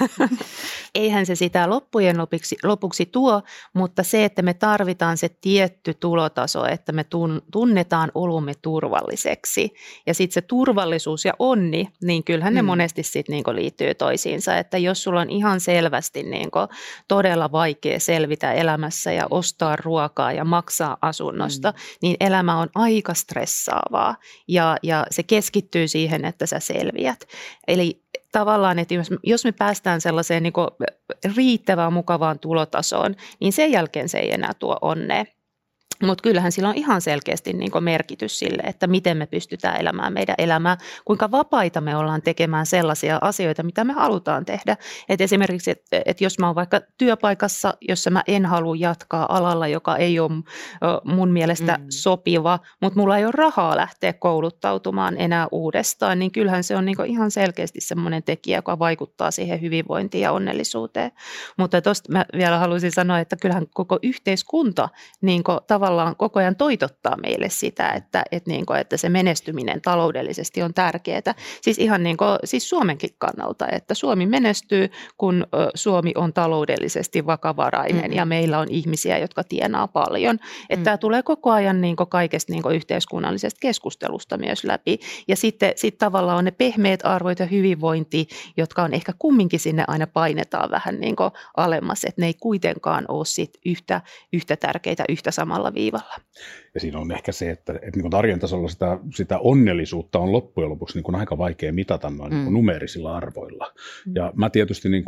Eihän se sitä loppujen lopuksi tuo, mutta se, että me tarvitaan se tietty tulotaso, että me tunnetaan olomme turvalliseksi. Ja sitten se turvallisuus ja onni, niin kyllähän ne monesti sitten liittyy toisiinsa. Että jos sulla on ihan selvästi todella vaikea selvitä elämässä ja ostaa ruokaa ja maksaa asunnosta, niin elämä on aika stressaavaa ja se keskittyy siihen, että sä selviät. Eli tavallaan, että jos me päästään sellaiseen riittävään mukavaan tulotasoon, niin sen jälkeen se ei enää tuo onnea. Mutta kyllähän sillä on ihan selkeästi merkitys sille, että miten me pystytään elämään meidän elämää, kuinka vapaita me ollaan tekemään sellaisia asioita, mitä me halutaan tehdä. Et esimerkiksi, että jos mä oon vaikka työpaikassa, jossa mä en halua jatkaa alalla, joka ei ole mun mielestä sopiva, mutta mulla ei ole rahaa lähteä kouluttautumaan enää uudestaan, niin kyllähän se on ihan selkeästi semmoinen tekijä, joka vaikuttaa siihen hyvinvointiin ja onnellisuuteen. Mutta tuosta mä vielä haluaisin sanoa, että kyllähän koko yhteiskunta tavallaan koko ajan toitottaa meille sitä, että se menestyminen taloudellisesti on tärkeää. Siis ihan siis Suomenkin kannalta, että Suomi menestyy, kun Suomi on taloudellisesti vakavarainen ja meillä on ihmisiä, jotka tienaa paljon. Että tämä tulee koko ajan kaikesta yhteiskunnallisesta keskustelusta myös läpi. Ja sitten tavallaan on ne pehmeät arvot ja hyvinvointi, jotka on ehkä kumminkin sinne aina painetaan vähän alemmas, että ne ei kuitenkaan ole sit yhtä tärkeitä, yhtä samalla viivalla. Ja siinä on ehkä se, että niin tarjontasolla sitä onnellisuutta on loppujen lopuksi niin aika vaikea mitata noin niin numeerisilla arvoilla. Ja mä tietysti niin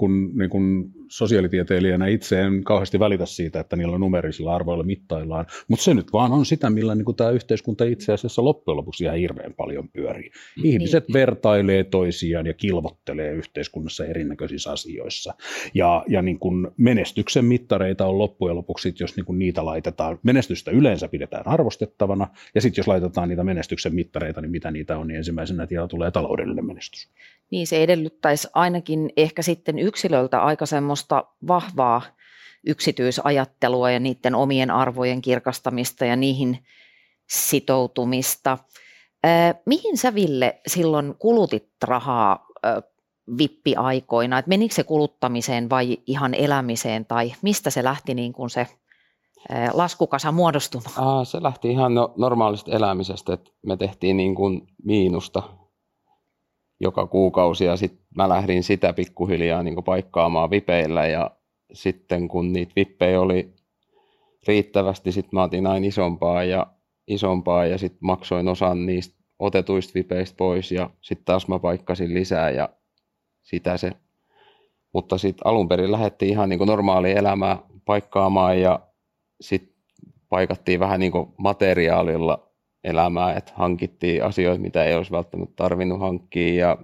kuin sosiaalitieteilijänä itse en kauheasti välitä siitä, että niillä numeerisilla arvoilla mittaillaan, mutta se nyt vaan on sitä, millä niin tämä yhteiskunta itse asiassa loppujen lopuksi ihan hirveän paljon pyörii. Ihmiset vertailee toisiaan ja kilvottelee yhteiskunnassa erinäköisissä asioissa. Ja niin kuin menestyksen mittareita on loppujen lopuksi, jos niin kuin niitä laitetaan, menestystä yleensä pidetään arvostettavana, ja sitten jos laitetaan niitä menestyksen mittareita, niin mitä niitä on, niin ensimmäisenä tiellä tulee taloudellinen menestys. Niin se edellyttäisi ainakin ehkä sitten yksilöltä aika semmoista vahvaa yksityisajattelua ja niiden omien arvojen kirkastamista ja niihin sitoutumista. Mihin sä, Ville, silloin kulutit rahaa vippiaikoina? Et menikö se kuluttamiseen vai ihan elämiseen tai mistä se lähti niin kuin se laskukasa muodostumaan? Se lähti ihan normaalista elämisestä, että me tehtiin niin kuin miinusta joka kuukausi ja sitten mä lähdin sitä pikkuhiljaa niin kuin paikkaamaan vipeillä ja sitten kun niitä vippejä oli riittävästi, sitten mä otin aina isompaa ja sitten maksoin osan niistä otetuista vipeistä pois ja sitten taas mä paikkasin lisää ja sitä se. Mutta sitten alun perin lähdettiin ihan niin kuin normaali elämää paikkaamaan ja sitten paikattiin vähän niin kuin materiaalilla elämää, että hankittiin asioita, mitä ei olisi välttämättä tarvinnut hankkia. Ja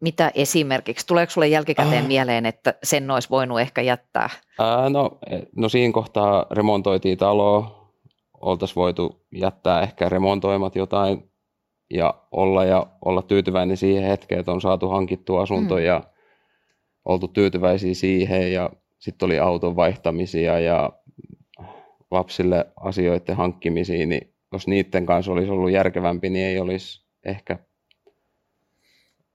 mitä esimerkiksi? Tuleeko sinulle jälkikäteen mieleen, että sen olisi voinut ehkä jättää? No siinä kohtaa remontoitiin taloa. Oltaisiin voitu jättää ehkä remontoimat jotain ja olla tyytyväinen siihen hetkeen, että on saatu hankittua asunto ja oltu tyytyväisiä siihen. Ja sitten oli auton vaihtamisia ja lapsille asioiden hankkimisiin, niin jos niiden kanssa olisi ollut järkevämpi, niin ei olisi ehkä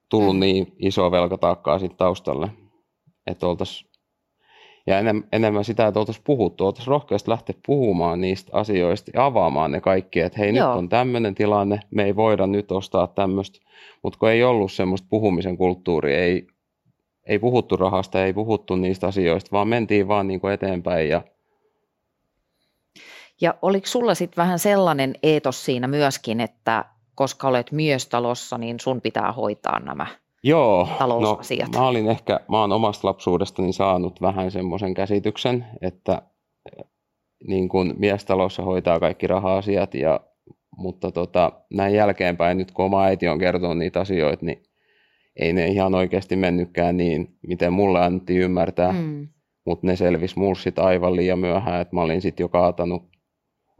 tullut niin isoa velkataakkaa sitten taustalle. Että oltaisiin, ja enemmän sitä, että oltaisiin puhuttu, oltaisiin rohkeasti lähteä puhumaan niistä asioista ja avaamaan ne kaikki, että hei, nyt on tämmöinen tilanne, me ei voida nyt ostaa tämmöistä, mutta kun ei ollut semmoista puhumisen kulttuuria, ei puhuttu rahasta, ei puhuttu niistä asioista, vaan mentiin vaan niin kuin eteenpäin ja oliko sulla sitten vähän sellainen eetos siinä myöskin, että koska olet myös talossa, niin sun pitää hoitaa nämä talousasiat? Joo, no, mä oon omasta lapsuudestani saanut vähän semmoisen käsityksen, että niin kun mies talossa hoitaa kaikki raha-asiat, mutta näin jälkeenpäin, nyt kun oma äiti on kertonut niitä asioita, niin ei ne ihan oikeasti mennytkään niin, miten mulle annettiin ymmärtää, mutta ne selvisi mulle sitten aivan liian myöhään, että mä olin sitten jo kaatanut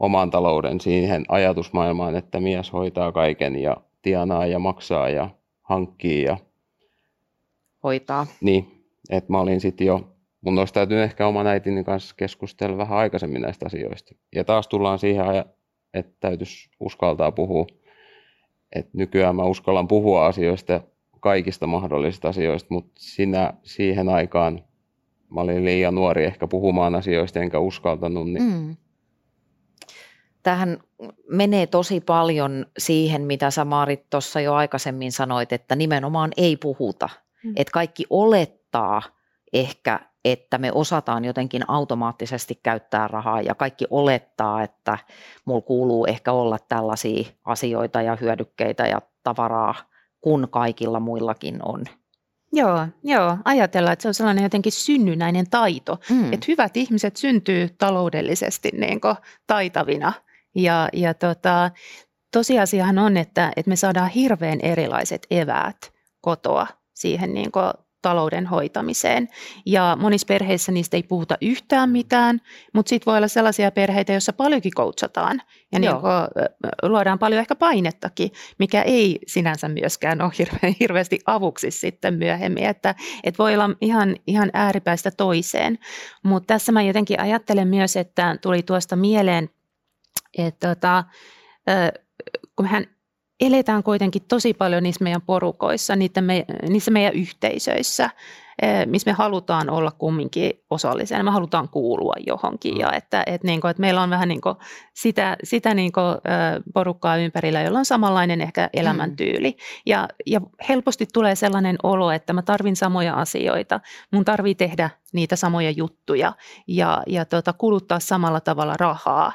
oman talouden siihen ajatusmaailmaan, että mies hoitaa kaiken ja tienaa ja maksaa ja hankkii ja hoitaa. Niin, että mä olin sitten jo, mun olisi täytynyt ehkä oman äitini kanssa keskustella vähän aikaisemmin näistä asioista. Ja taas tullaan siihen, että täytyisi uskaltaa puhua. Että nykyään mä uskallan puhua asioista, kaikista mahdollisista asioista, mutta siihen aikaan mä olin liian nuori ehkä puhumaan asioista, enkä uskaltanut. Niin tämähän menee tosi paljon siihen, mitä sä, Maarit, tuossa jo aikaisemmin sanoit, että nimenomaan ei puhuta. Että kaikki olettaa ehkä, että me osataan jotenkin automaattisesti käyttää rahaa ja kaikki olettaa, että mulla kuuluu ehkä olla tällaisia asioita ja hyödykkeitä ja tavaraa, kun kaikilla muillakin on. Joo, ajatellaan, että se on sellainen jotenkin synnynnäinen taito, että hyvät ihmiset syntyy taloudellisesti niin kuin taitavina ja tosiasiahan on, että me saadaan hirveän erilaiset eväät kotoa siihen niin kuin talouden hoitamiseen ja monissa perheissä niistä ei puhuta yhtään mitään, mutta sitten voi olla sellaisia perheitä, joissa paljonkin koutsataan ja niin kun luodaan paljon ehkä painettakin, mikä ei sinänsä myöskään ole hirveästi avuksi sitten myöhemmin, että voi olla ihan ääripäistä toiseen, mutta tässä mä jotenkin ajattelen myös, että tuli tuosta mieleen, että kun hän eletään kuitenkin tosi paljon niissä meidän porukoissa, niissä meidän yhteisöissä, missä me halutaan olla kumminkin osallisena. Me halutaan kuulua johonkin ja että meillä on vähän niin kuin sitä niin kuin porukkaa ympärillä, jolla on samanlainen ehkä elämäntyyli. Ja helposti tulee sellainen olo, että mä tarvin samoja asioita, mun tarvii tehdä niitä samoja juttuja ja kuluttaa samalla tavalla rahaa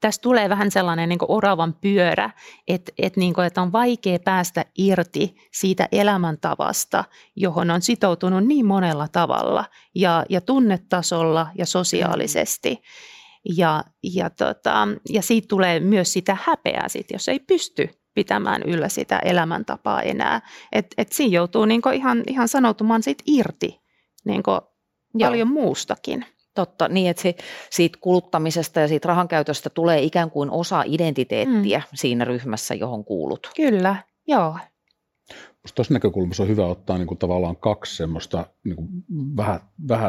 tässä tulee vähän sellainen niin kuin oravan pyörä, että on vaikea päästä irti siitä elämäntavasta, johon on sitoutunut niin monella tavalla ja tunnetasolla ja sosiaalisesti. Ja siitä tulee myös sitä häpeää, jos ei pysty pitämään yllä sitä elämäntapaa enää. Et siinä joutuu niin kuin ihan sanoutumaan siitä irti niin kuin paljon muustakin. Totta, niin että siitä kuluttamisesta ja siitä rahankäytöstä tulee ikään kuin osa identiteettiä siinä ryhmässä, johon kuulut. Kyllä, joo. Musta tuossa näkökulmassa on hyvä ottaa niin kuin tavallaan kaksi semmoista niin kuin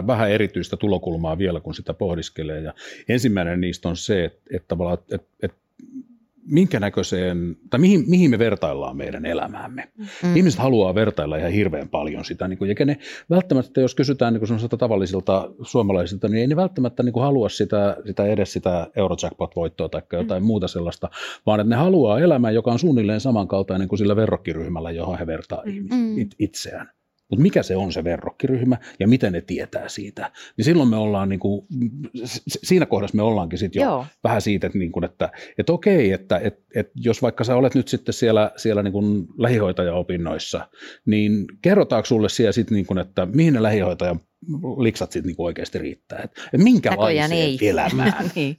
vähän erityistä tulokulmaa vielä, kun sitä pohdiskelee. Ja ensimmäinen niistä on se, että minkä näköiseen, tai mihin me vertaillaan meidän elämäämme. Ihmiset haluaa vertailla ihan hirveän paljon sitä, ja ne välttämättä, jos kysytään sellaisilta tavallisilta suomalaisilta, niin ei ne välttämättä halua sitä edes sitä Eurojackpot-voittoa tai jotain muuta sellaista, vaan että ne haluaa elämää, joka on suunnilleen samankaltainen kuin sillä verrokkiryhmällä, johon he vertaa itseään. Mutta mikä se on se verrokkiryhmä ja mitä ne tietää siitä, niin silloin me ollaan siinä kohdassa me ollaankin sitten jo vähän siitä, että okei, että jos vaikka sä olet nyt sitten siellä lähihoitajaopinnoissa, niin kerrotaanko sulle siellä sitten, että mihin ne lähihoitajan liksat sitten oikeasti riittää, että minkälaiseen elämään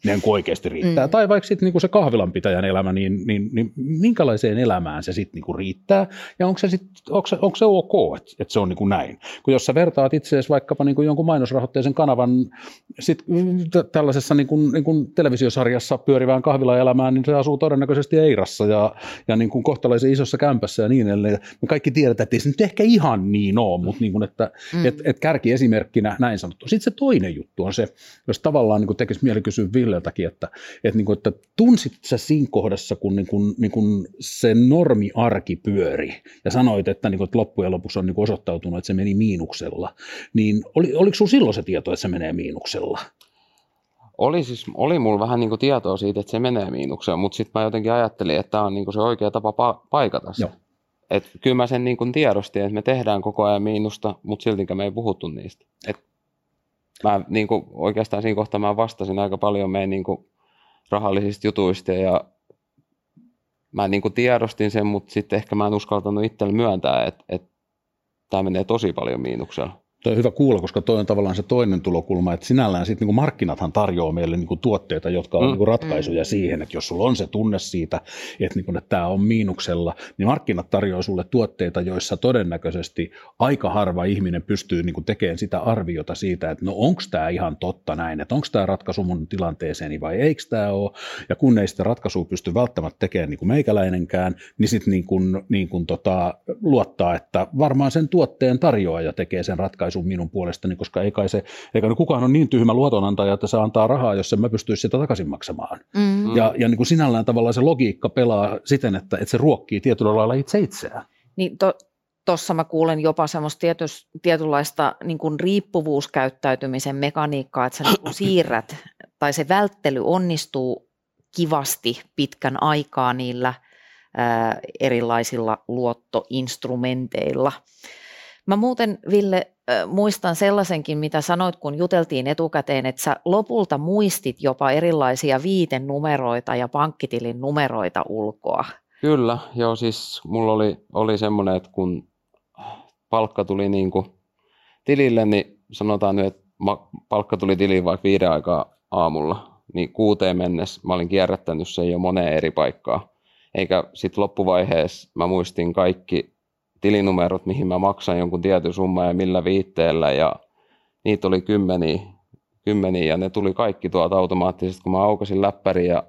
ne oikeasti riittää, tai vaikka sitten se kahvilanpitäjän elämä, niin minkälaiseen elämään se sitten riittää, ja onko se ok, että se on näin, kun jos sä vertaat itseäsi vaikkapa jonkun mainosrahoitteisen kanavan sit tällaisessa televisiosarjassa pyörivään kahvilaelämään, niin se asuu todennäköisesti Eirassa ja kohtalaisen isossa kämpässä ja niin edelleen, me kaikki tiedetään, että ei se nyt ehkä ihan niin ole, mutta että kärki esimerkkinä näin sanottu. Sitten se toinen juttu on se, jos tavallaan tekisi mieli kysyä Villeltäkin, että tunsit sä siinä kohdassa, kun se normiarki pyöri ja sanoit, että loppujen lopuksi on osoittautunut, että se meni miinuksella, niin oliko sun silloin se tieto, että se menee miinuksella? Oli mulla vähän tietoa siitä, että se menee miinuksella, mutta sitten mä jotenkin ajattelin, että tämä on se oikea tapa paikata se. Et kyllä mä sen tiedostin, että me tehdään koko ajan miinusta, mutta siltikään me ei puhuttu niistä. Et mä oikeastaan siinä kohtaa mä vastasin aika paljon meidän rahallisista jutuista ja mä tiedostin sen, mutta sitten ehkä mä en uskaltanut itsellä myöntää, että tämä menee tosi paljon miinuksella. Tuo on hyvä kuulla, koska tuo on tavallaan se toinen tulokulma, että sinällään sitten markkinathan tarjoaa meille tuotteita, jotka on ratkaisuja siihen, että jos sulla on se tunne siitä, että tämä on miinuksella, niin markkinat tarjoaa sulle tuotteita, joissa todennäköisesti aika harva ihminen pystyy tekemään sitä arviota siitä, että no onko tämä ihan totta näin, että onko tämä ratkaisu mun tilanteeseeni vai eikö tämä ole, ja kun ei sitä ratkaisua pysty välttämättä tekemään meikäläinenkään, niin sitten luottaa, että varmaan sen tuotteen tarjoaja tekee sen ratkaisun minun puolestani, koska eikä kukaan ole niin tyhmä luotonantaja, että se antaa rahaa, jos en mä pystyisi sitä takaisin maksamaan. Ja sinällään tavallaan se logiikka pelaa siten, että se ruokkii tietyllä lailla itseään. Niin tuossa mä kuulen jopa semmoista tietynlaista riippuvuuskäyttäytymisen mekaniikkaa, että sä siirrät tai se välttely onnistuu kivasti pitkän aikaa niillä erilaisilla luottoinstrumenteilla. Mä muuten, Ville, muistan sellaisenkin, mitä sanoit, kun juteltiin etukäteen, että sä lopulta muistit jopa erilaisia viitenumeroita ja pankkitilin numeroita ulkoa. Kyllä, joo, siis mulla oli semmoinen, että kun palkka tuli tilille, niin sanotaan nyt, että palkka tuli tiliin vaikka 5 aikaa aamulla, niin 6 mennessä mä olin kierrättänyt sen jo moneen eri paikkaan. Eikä sitten loppuvaiheessa mä muistin kaikki tilinumerot, mihin mä maksan jonkun tietyn summan ja millä viitteellä, ja niitä oli kymmeniä ja ne tuli kaikki tuolta automaattisesti, kun mä aukasin läppärin ja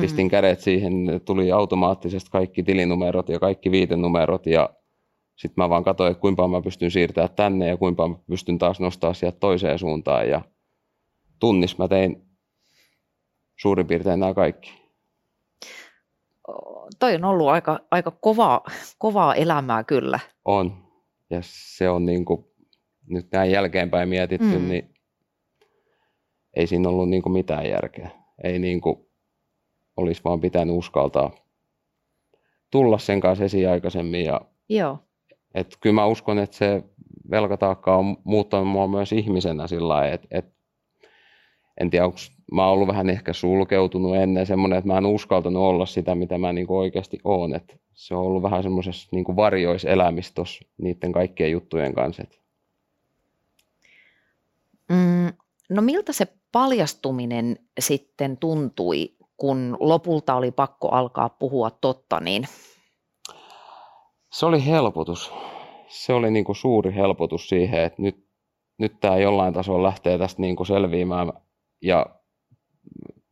pistin kädet siihen, ne tuli automaattisesti kaikki tilinumerot ja kaikki viitenumerot, ja sitten mä vaan katsoin, että kuinka mä pystyn siirtämään tänne ja kuinka mä pystyn taas nostamaan sieltä toiseen suuntaan, ja tunnissa mä tein suurin piirtein nämä kaikki. toi on ollut aika kovaa elämää kyllä. On. Ja se on niin kuin nyt näin jälkeenpäin mietitty, niin ei siinä ollut niin kuin mitään järkeä. Ei niin kuin olisi vaan pitänyt uskaltaa tulla sen kanssa esiin aikaisemmin. Ja, joo. Et kyllä mä uskon, että se velkataakka on muuttanut mua myös ihmisenä sillä lailla, että en tiedä, onko mä ollut vähän ehkä sulkeutunut ennen semmoinen, että mä en uskaltanut olla sitä, mitä mä niin kuin oikeasti oon. Et se on ollut vähän semmoisessa niin kuin varjoiselämissä tuossa niiden kaikkien juttujen kanssa. No miltä se paljastuminen sitten tuntui, kun lopulta oli pakko alkaa puhua totta? Niin? Se oli helpotus. Se oli niin kuin suuri helpotus siihen, että nyt tämä jollain tasolla lähtee tästä niin kuin selviämään. Ja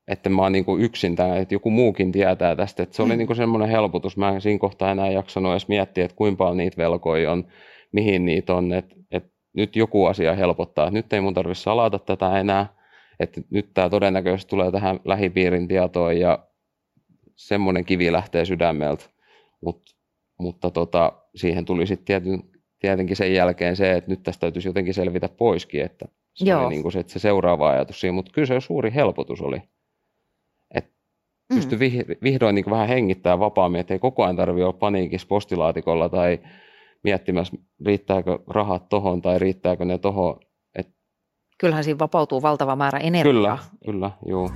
että mä oon niin kuin yksin tai että joku muukin tietää tästä. Että se oli niin kuin semmoinen helpotus. Mä en siinä kohtaa enää jaksanut edes miettiä, että kuinka paljon niitä velkoja on, mihin niitä on. Että nyt joku asia helpottaa. Että nyt ei mun tarvitse salata tätä enää. Että nyt tämä todennäköisesti tulee tähän lähipiirin tietoon ja semmoinen kivi lähtee sydämeltä. Mutta siihen tuli sitten tietenkin sen jälkeen se, että nyt tästä täytyisi jotenkin selvitä poiskin. Että se oli niin kuin se, että se seuraava ajatus siinä, mutta kyllä se suuri helpotus oli. Että pystyi vihdoin niin kuin vähän hengittämään vapaammin, että ei koko ajan tarvitse olla paniikissa postilaatikolla tai miettimässä, riittääkö rahat tohon tai riittääkö ne tohon. Et... Kyllähän siinä vapautuu valtava määrä energiaa. Kyllä, joo.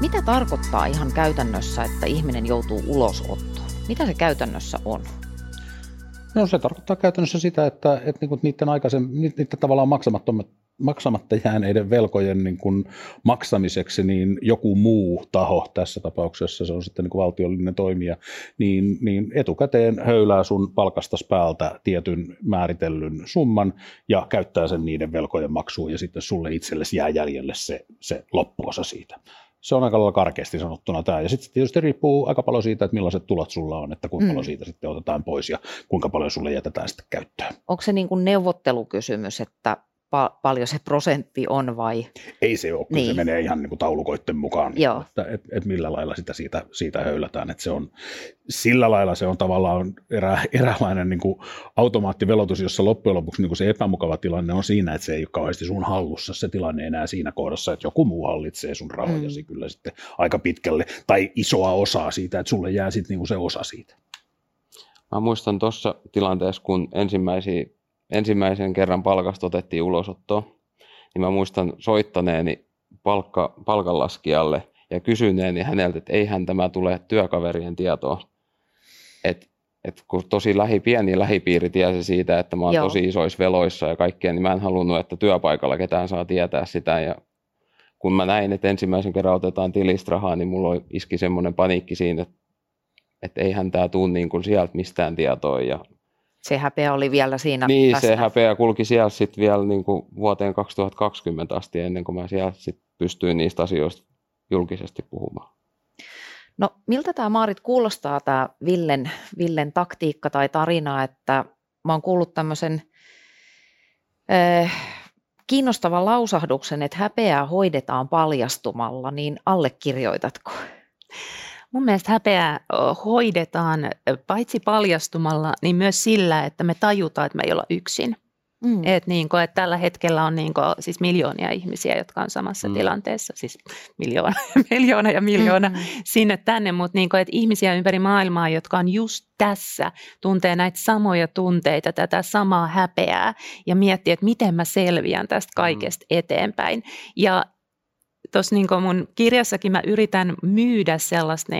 Mitä tarkoittaa ihan käytännössä, että ihminen joutuu ulosottoon? Mitä se käytännössä on? No se tarkoittaa käytännössä sitä, että niinku niiden tavallaan maksamatta jääneiden velkojen niinku maksamiseksi niin joku muu taho, tässä tapauksessa se on sitten niinku valtiollinen toimija, niin etukäteen höylää sun palkastas päältä tietyn määritellyn summan ja käyttää sen niiden velkojen maksuun ja sitten sulle itsellesi jää jäljelle se loppuosa siitä. Se on aika lailla karkeasti sanottuna tämä. Ja sitten tietysti riippuu aika paljon siitä, että millaiset tulot sulla on, että kuinka paljon siitä sitten otetaan pois ja kuinka paljon sulle jätetään sitten käyttöön. Onko se niin kuin neuvottelukysymys, että paljon se prosentti on vai? Ei se ole, niin. Se menee ihan niin kuin taulukoiden mukaan, että millä lailla sitä siitä höylätään. Että se on, sillä lailla se on tavallaan eräänlainen niin kuin automaattivelotus, jossa loppujen lopuksi niin kuin se epämukava tilanne on siinä, että se ei ole kauheasti sun hallussa se tilanne enää siinä kohdassa, että joku muu hallitsee sun rahojasi kyllä sitten aika pitkälle tai isoa osaa siitä, että sulle jää sitten niin kuin se osa siitä. Mä muistan tuossa tilanteessa, kun ensimmäisen kerran palkasta otettiin ulosottoa, niin mä muistan soittaneeni palkanlaskijalle ja kysyneeni häneltä, että eihän tämä tule työkaverien tietoon. Et kun tosi lähipiiri tiesi siitä, että mä oon tosi isoissa veloissa ja kaikkea, niin mä en halunnut, että työpaikalla ketään saa tietää sitä. Ja kun mä näin, että ensimmäisen kerran otetaan tilistä rahaa, niin mulla iski semmoinen paniikki siinä, että eihän tämä tule niin kuin sieltä mistään tietoon. Ja se häpeä oli vielä siinä. Niin, tästä. Se häpeä kulki siellä sitten vielä niin kuin vuoteen 2020 asti, ennen kuin mä siellä sit pystyin niistä asioista julkisesti puhumaan. No miltä tämä, Maarit, kuulostaa tämä Villen taktiikka tai tarina, että mä oon kuullut tämmöisen kiinnostavan lausahduksen, että häpeää hoidetaan paljastumalla, niin allekirjoitatko? Mun mielestä häpeää hoidetaan paitsi paljastumalla, niin myös sillä, että me tajutaan, että me ei olla yksin. Että tällä hetkellä on siis miljoonia ihmisiä, jotka on samassa tilanteessa, siis miljoona sinne tänne, mutta että ihmisiä ympäri maailmaa, jotka on just tässä, tuntee näitä samoja tunteita, tätä samaa häpeää ja miettii, että miten mä selviän tästä kaikesta eteenpäin. Ja tuossa mun kirjassakin mä yritän myydä sellaista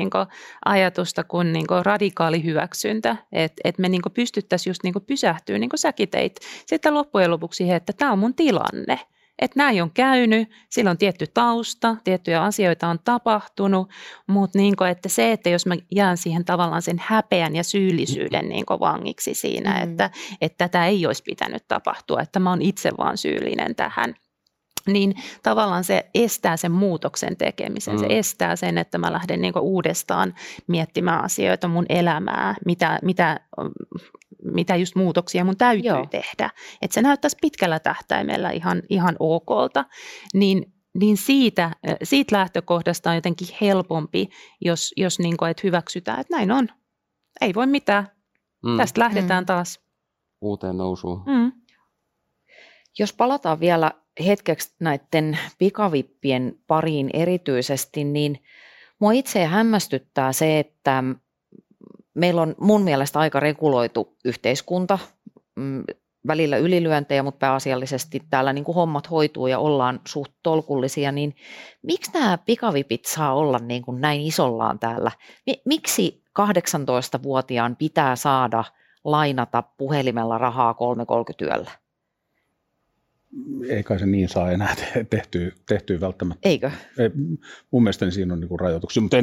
ajatusta kuin radikaali hyväksyntä, että me pystyttäisiin just pysähtyä, niin kuin säkin teit, sitten loppujen lopuksi siihen, että tämä on mun tilanne. Että näin on käynyt, sillä on tietty tausta, tiettyjä asioita on tapahtunut, mutta että se, että jos mä jään siihen tavallaan sen häpeän ja syyllisyyden vangiksi siinä, että tätä ei olisi pitänyt tapahtua, että mä oon itse vaan syyllinen tähän. niin tavallaan se estää sen muutoksen tekemisen. Mm. Se estää sen, että mä lähden niin kuin uudestaan miettimään asioita mun elämää, mitä just muutoksia mun täytyy tehdä. Että se näyttäisi pitkällä tähtäimellä ihan okolta, niin siitä lähtökohdasta on jotenkin helpompi, jos niin kuin, että hyväksytään, että näin on. Ei voi mitään. Tästä lähdetään taas. Uuteen nousuun. Mm. Jos palataan vielä hetkeksi näiden pikavippien pariin erityisesti, niin mua itse hämmästyttää se, että meillä on mun mielestä aika reguloitu yhteiskunta, välillä ylilyöntejä, mutta pääasiallisesti täällä niin kuin hommat hoituu ja ollaan suht tolkullisia, niin miksi nämä pikavipit saa olla niin kuin näin isollaan täällä? Miksi 18-vuotiaan pitää saada lainata puhelimella rahaa 3.30 yöllä? Ei kai se niin saa enää tehtyä välttämättä. Eikö? Mun mielestäni siinä on niinku rajoituksia, mutta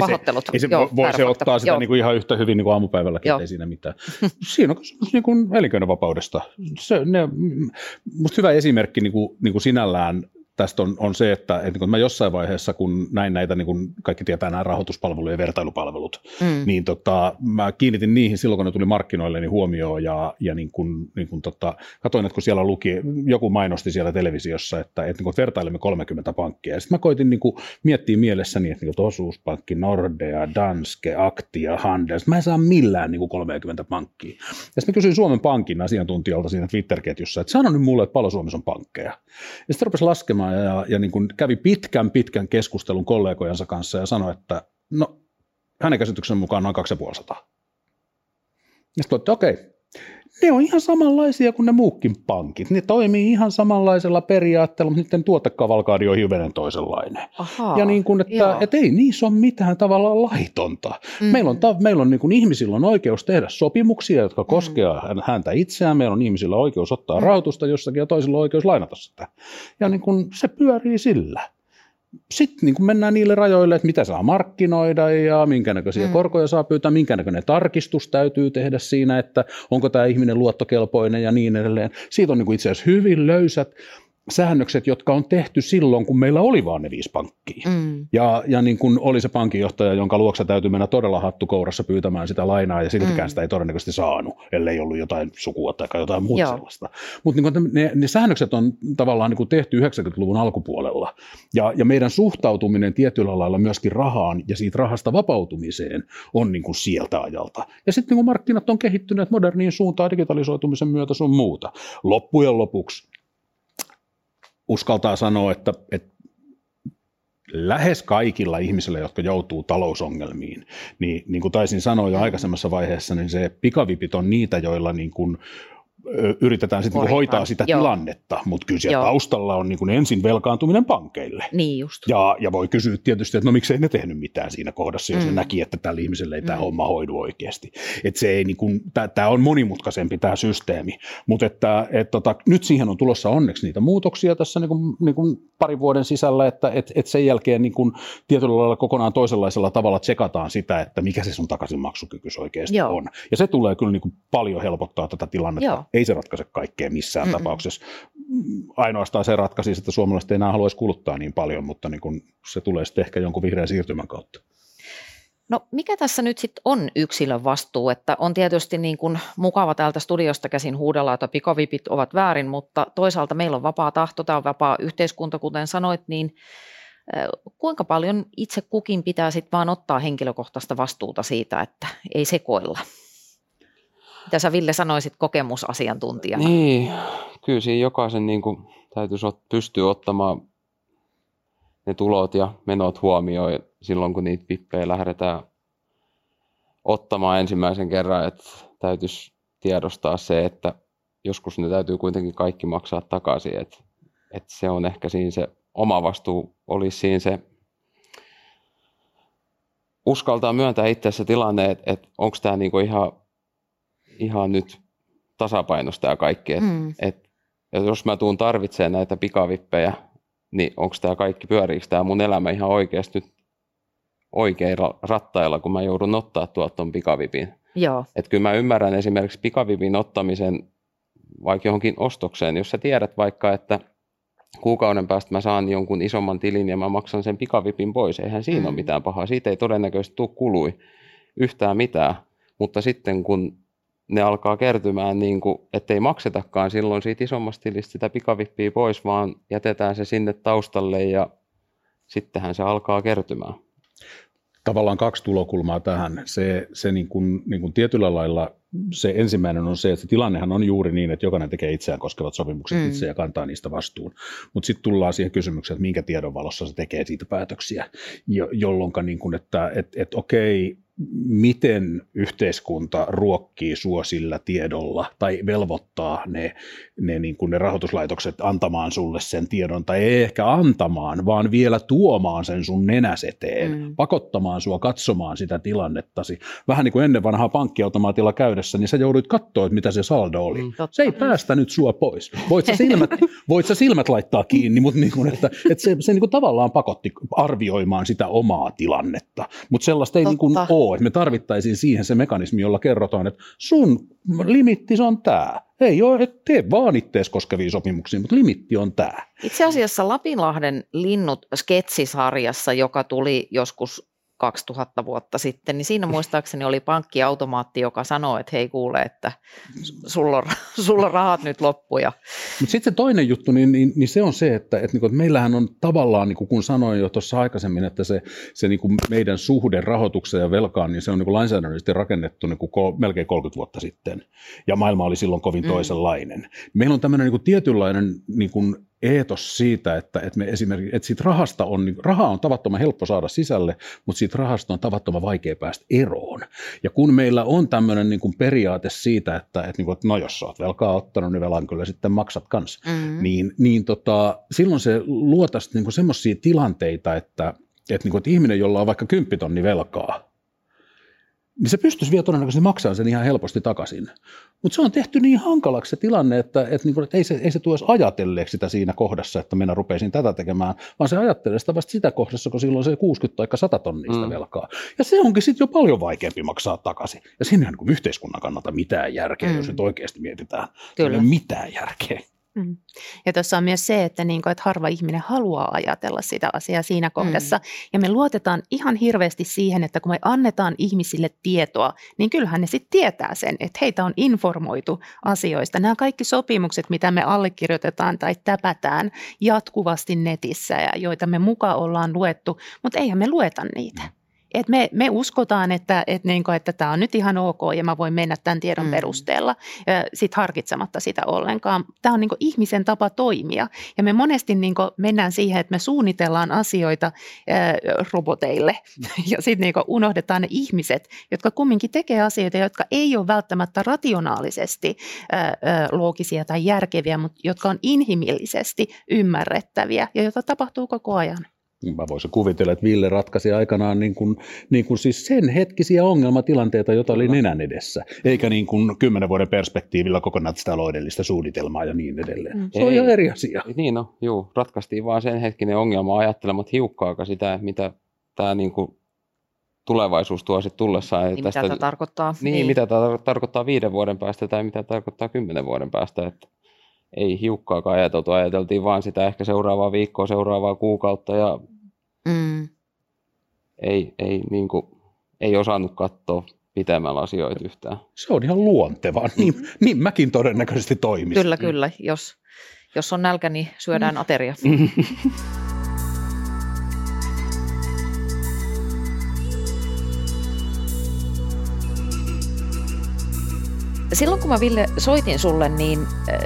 pahoittelut. Voi se ottaa sitä niinku ihan yhtä hyvin niinku aamupäivälläkin, ettei siinä mitään. Siinä on kysymys niinku elinkeinovapaudesta. Musta hyvä esimerkki niinku sinällään tästä on se, että mä jossain vaiheessa, kun näin näitä, niin kun kaikki tietää nämä rahoituspalveluja ja vertailupalvelut, niin mä kiinnitin niihin silloin, kun ne tuli markkinoille, niin huomioon ja niin kun katsoin, että kun siellä luki, joku mainosti siellä televisiossa, että vertailemme 30 pankkia. Sitten mä koitin niin kun miettiä mielessäni, että niin kun Osuuspankki, Nordea, Danske, Aktia, Handels, mä en saa millään niin kun 30 pankkia. Ja sitten mä kysyin Suomen Pankin asiantuntijalta siinä Twitter-ketjussa, että sano nyt mulle, että paljon Suomessa on pankkeja. Ja sitten rupesi laskemaan ja niin kuin kävi pitkän keskustelun kollegojensa kanssa ja sanoi, että no, hänen käsityksen mukaan noin 250. Ja sitten että okei, ne on ihan samanlaisia kuin ne muukin pankit. Ne toimii ihan samanlaisella periaatteella, mutta niiden tuotekavalkaadi on hivenen toisenlainen. Ahaa, ja niin kuin, että ei niissä ole mitään tavallaan laitonta. Mm-hmm. Meillä on niin kuin ihmisillä on oikeus tehdä sopimuksia, jotka koskevat häntä itseään. Meillä on ihmisillä oikeus ottaa rahoitusta jossakin ja toisilla on oikeus lainata sitä. Ja niin kuin se pyörii sillä. Sitten niin kun mennään niille rajoille, että mitä saa markkinoida ja minkä näköisiä korkoja saa pyytää, minkä näköinen tarkistus täytyy tehdä siinä, että onko tämä ihminen luottokelpoinen ja niin edelleen. Siitä on niin kun itse asiassa hyvin löysät säännökset, jotka on tehty silloin, kun meillä oli vaan ne 5 pankkia. Ja niin kun oli se pankinjohtaja, jonka luokse täytyy mennä todella hattukourassa pyytämään sitä lainaa ja siltikään sitä ei todennäköisesti saanut, ellei ollut jotain sukua tai jotain muuta sellaista. Mutta niin ne säännökset on tavallaan niin kun tehty 90-luvun alkupuolella ja meidän suhtautuminen tietyllä lailla myöskin rahaan ja siitä rahasta vapautumiseen on niin kun sieltä ajalta. Ja sitten niin kun markkinat on kehittyneet moderniin suuntaan digitalisoitumisen myötä sun muuta. Loppujen lopuksi uskaltaa sanoa, että lähes kaikilla ihmisillä, jotka joutuu talousongelmiin, niin kuin taisin sanoa jo aikaisemmassa vaiheessa, niin se pikavipit on niitä, joilla niin kuin yritetään sitten niin hoitaa sitä tilannetta, mutta kyllä siellä taustalla on niin kuin ensin velkaantuminen pankeille. Niin just. Ja voi kysyä tietysti, että no miksei ne tehnyt mitään siinä kohdassa, jos ne näki, että tällä ihmisellä ei tämä homma hoidu oikeasti. Että se ei niin kuin, tämä on monimutkaisempi tämä systeemi, mutta että nyt siihen on tulossa onneksi niitä muutoksia tässä niin kuin parin vuoden sisällä, että sen jälkeen niin kuin tietyllä lailla kokonaan toisenlaisella tavalla tsekataan sitä, että mikä se sun takaisinmaksukykyys oikeasti on. Ja se tulee kyllä niin kuin paljon helpottaa tätä tilannetta. Ei se ratkaise kaikkea missään tapauksessa. Ainoastaan se ratkaisi, että suomalaiset ei enää haluaisi kuluttaa niin paljon, mutta niin kun se tulee sitten ehkä jonkun vihreän siirtymän kautta. No mikä tässä nyt sitten on yksilön vastuu? Että on tietysti niin kun mukava täältä studiosta käsin huudella, että pikavipit ovat väärin, mutta toisaalta meillä on vapaa tahto, tämä on vapaa yhteiskunta, kuten sanoit, niin kuinka paljon itse kukin pitää sitten vaan ottaa henkilökohtaista vastuuta siitä, että ei sekoilla? Mitä sä, Ville, sanoisit kokemusasiantuntijana? Niin, kyllä siinä jokaisen niin kuin täytyisi pystyä ottamaan ne tulot ja menot huomioon silloin, kun niitä vippejä lähdetään ottamaan ensimmäisen kerran. Että täytyisi tiedostaa se, että joskus ne täytyy kuitenkin kaikki maksaa takaisin. Että se on ehkä siinä se oma vastuu, olisi siinä se uskaltaa myöntää itseässä tilanne, että onko tämä niin kuin ihan nyt tasapainosta ja kaikki, että jos mä tuun tarvitsemaan näitä pikavippejä, niin onko tämä kaikki, pyöriikö tämä mun elämä ihan oikeasti nyt oikeilla rattailla, kun mä joudun ottaa tuon pikavipin. Että kyllä mä ymmärrän esimerkiksi pikavipin ottamisen vaikka johonkin ostokseen, jos sä tiedät vaikka, että kuukauden päästä mä saan jonkun isomman tilin ja mä maksan sen pikavipin pois. Eihän siinä ole mitään pahaa. Siitä ei todennäköisesti tule kului yhtään mitään. Mutta sitten kun ne alkaa kertymään, niin kuin, ettei maksetakaan silloin siitä isommasta tilistä sitä pikavippiä pois, vaan jätetään se sinne taustalle ja sittenhän se alkaa kertymään. Tavallaan kaksi tulokulmaa tähän. Se niin kuin tietyllä lailla se ensimmäinen on se, että se tilannehan on juuri niin, että jokainen tekee itseään koskevat sopimukset itse ja kantaa niistä vastuun. Mutta sitten tullaan siihen kysymykseen, että minkä tiedon valossa se tekee siitä päätöksiä, jolloin niin kuin, että okei, miten yhteiskunta ruokkii sua sillä tiedolla tai velvoittaa niin kuin ne rahoituslaitokset antamaan sulle sen tiedon, tai ei ehkä antamaan, vaan vielä tuomaan sen sun nenäseteen, pakottamaan sua katsomaan sitä tilannettasi. Vähän niin kuin ennen vanhaa pankkiautomaatilla käydessä, niin sä jouduit katsoa, mitä se saldo oli. Se ei päästänyt sua pois. Voit sä silmät laittaa kiinni, mutta niin kuin, että se niin kuin tavallaan pakotti arvioimaan sitä omaa tilannetta, mutta sellaista ei niin kuin ole. Että me tarvittaisiin siihen se mekanismi, jolla kerrotaan, että sun limitti on tämä. Ei ole, et tee vaan ittees koskevia sopimuksia, mutta limitti on tämä. Itse asiassa Lapinlahden linnut sketsisarjassa, joka tuli joskus 2000 vuotta sitten, niin siinä muistaakseni oli pankkiautomaatti, joka sanoi, että hei kuule, että sulla on rahat nyt loppuja. Mutta sitten se toinen juttu, niin se on se, että meillähän on tavallaan, niin kun sanoin jo tuossa aikaisemmin, että se niin kuin meidän suhde rahoitukseen ja velkaan, niin se on niin kuin lainsäädännöllisesti rakennettu niin kuin melkein 30 vuotta sitten, ja maailma oli silloin kovin toisenlainen. Meillä on tämmöinen niin kuin tietynlainen niin kuin eetos siitä, että me esimerkiksi, että siitä rahasta on, rahaa on tavattoman helppo saada sisälle, mutta siitä rahasta on tavattoman vaikea päästä eroon. Ja kun meillä on tämmöinen niin kuin periaate siitä, että no jos sä oot velkaa ottanut, niin velan kyllä sitten maksat kanssa, niin silloin se luotaisi niin kuin semmoisia tilanteita, että ihminen, jolla on vaikka 10 000 velkaa, niin se pystyisi vielä todennäköisesti maksamaan sen ihan helposti takaisin. Mutta se on tehty niin hankalaksi se tilanne, että ei se tule edes ajatelleeksi sitä siinä kohdassa, että minä rupeisin tätä tekemään, vaan se ajattelee sitä vasta sitä kohdassa, kun silloin se 60 tai 100 tonnista velkaa. Ja se onkin sitten jo paljon vaikeampi maksaa takaisin. Ja siinä on niin yhteiskunnan kannalta mitään järkeä, jos nyt oikeasti mietitään. Ei ole mitään järkeä. Ja tuossa on myös se, että harva ihminen haluaa ajatella sitä asiaa siinä kohdassa. Ja me luotetaan ihan hirveästi siihen, että kun me annetaan ihmisille tietoa, niin kyllähän ne sitten tietää sen, että heitä on informoitu asioista. Nämä kaikki sopimukset, mitä me allekirjoitetaan tai täpätään jatkuvasti netissä ja joita me mukaan ollaan luettu, mutta eihän me lueta niitä. Et me uskotaan, että tämä on nyt ihan ok ja mä voin mennä tämän tiedon perusteella, sit harkitsematta sitä ollenkaan. Tämä on niin kuin ihmisen tapa toimia ja me monesti niin kuin mennään siihen, että me suunnitellaan asioita roboteille ja sitten niin kuin unohdetaan ne ihmiset, jotka kumminkin tekee asioita, jotka ei ole välttämättä rationaalisesti loogisia tai järkeviä, mutta jotka on inhimillisesti ymmärrettäviä ja joita tapahtuu koko ajan. Mä voisin kuvitella, että Ville ratkaisi aikanaan niin kuin siis sen hetkisiä ongelmatilanteita, joita oli nenän edessä, eikä niin kuin 10 vuoden perspektiivillä kokonaistaloudellista suunnitelmaa ja niin edelleen. Se on ihan eri asia. Niin no, juu, ratkaistiin vaan sen hetkinen ongelma ajattelemat hiukkaakaan sitä, mitä tämä niin kuin tulevaisuus tuo sitten tullessaan. Niin, mitä tämä tarkoittaa. Niin, mitä tämä tarkoittaa 5 vuoden päästä tai mitä tarkoittaa 10 vuoden päästä, että ei hiukkaakaan ajateltu, ajateltiin vaan sitä ehkä seuraavaa viikkoa, seuraavaa kuukautta ja ei osannut katsoa pitämällä asioita yhtään. Se on ihan luontevaa, niin mäkin todennäköisesti toimisin. Kyllä, jos on nälkä, niin syödään ateria. Silloin kun mä Ville soitin sulle, niin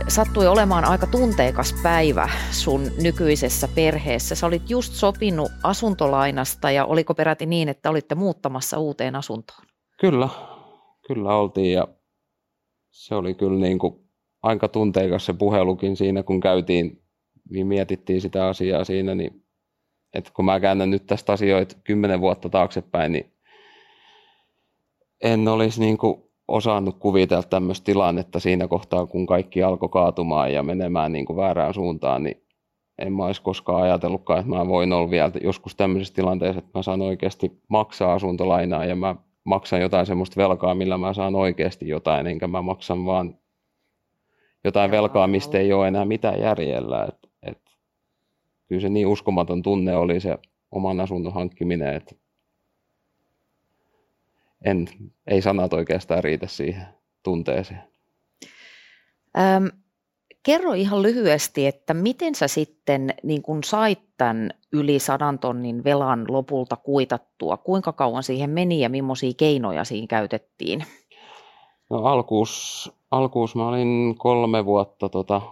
sattui olemaan aika tunteikas päivä sun nykyisessä perheessä. Sä olit just sopinut asuntolainasta ja oliko peräti niin, että olitte muuttamassa uuteen asuntoon? Kyllä oltiin ja se oli kyllä niin kuin aika tunteikas se puhelukin siinä, kun käytiin, niin mietittiin sitä asiaa siinä, niin että kun mä käännän nyt tästä asioita 10 vuotta taaksepäin, niin en olisi niin kuin osannut kuvitella tämmöistä tilannetta siinä kohtaa, kun kaikki alkoi kaatumaan ja menemään niin kuin väärään suuntaan, niin en mä olisi koskaan ajatellutkaan, että mä voin olla vielä joskus tämmöisessä tilanteessa, että mä saan oikeasti maksaa asuntolainaa ja mä maksan jotain semmoista velkaa, millä mä saan oikeasti jotain, enkä mä maksan vaan jotain velkaa, mistä ei ole enää mitään järjellä. Et kyllä se niin uskomaton tunne oli se oman asunnon hankkiminen, että ei sanat oikeastaan riitä siihen tunteeseen. Kerro ihan lyhyesti, että miten sä sitten niin kun sait tämän yli 100 000 velan lopulta kuitattua? Kuinka kauan siihen meni ja millaisia keinoja siinä käytettiin? No, alkuus mä olin 3 vuotta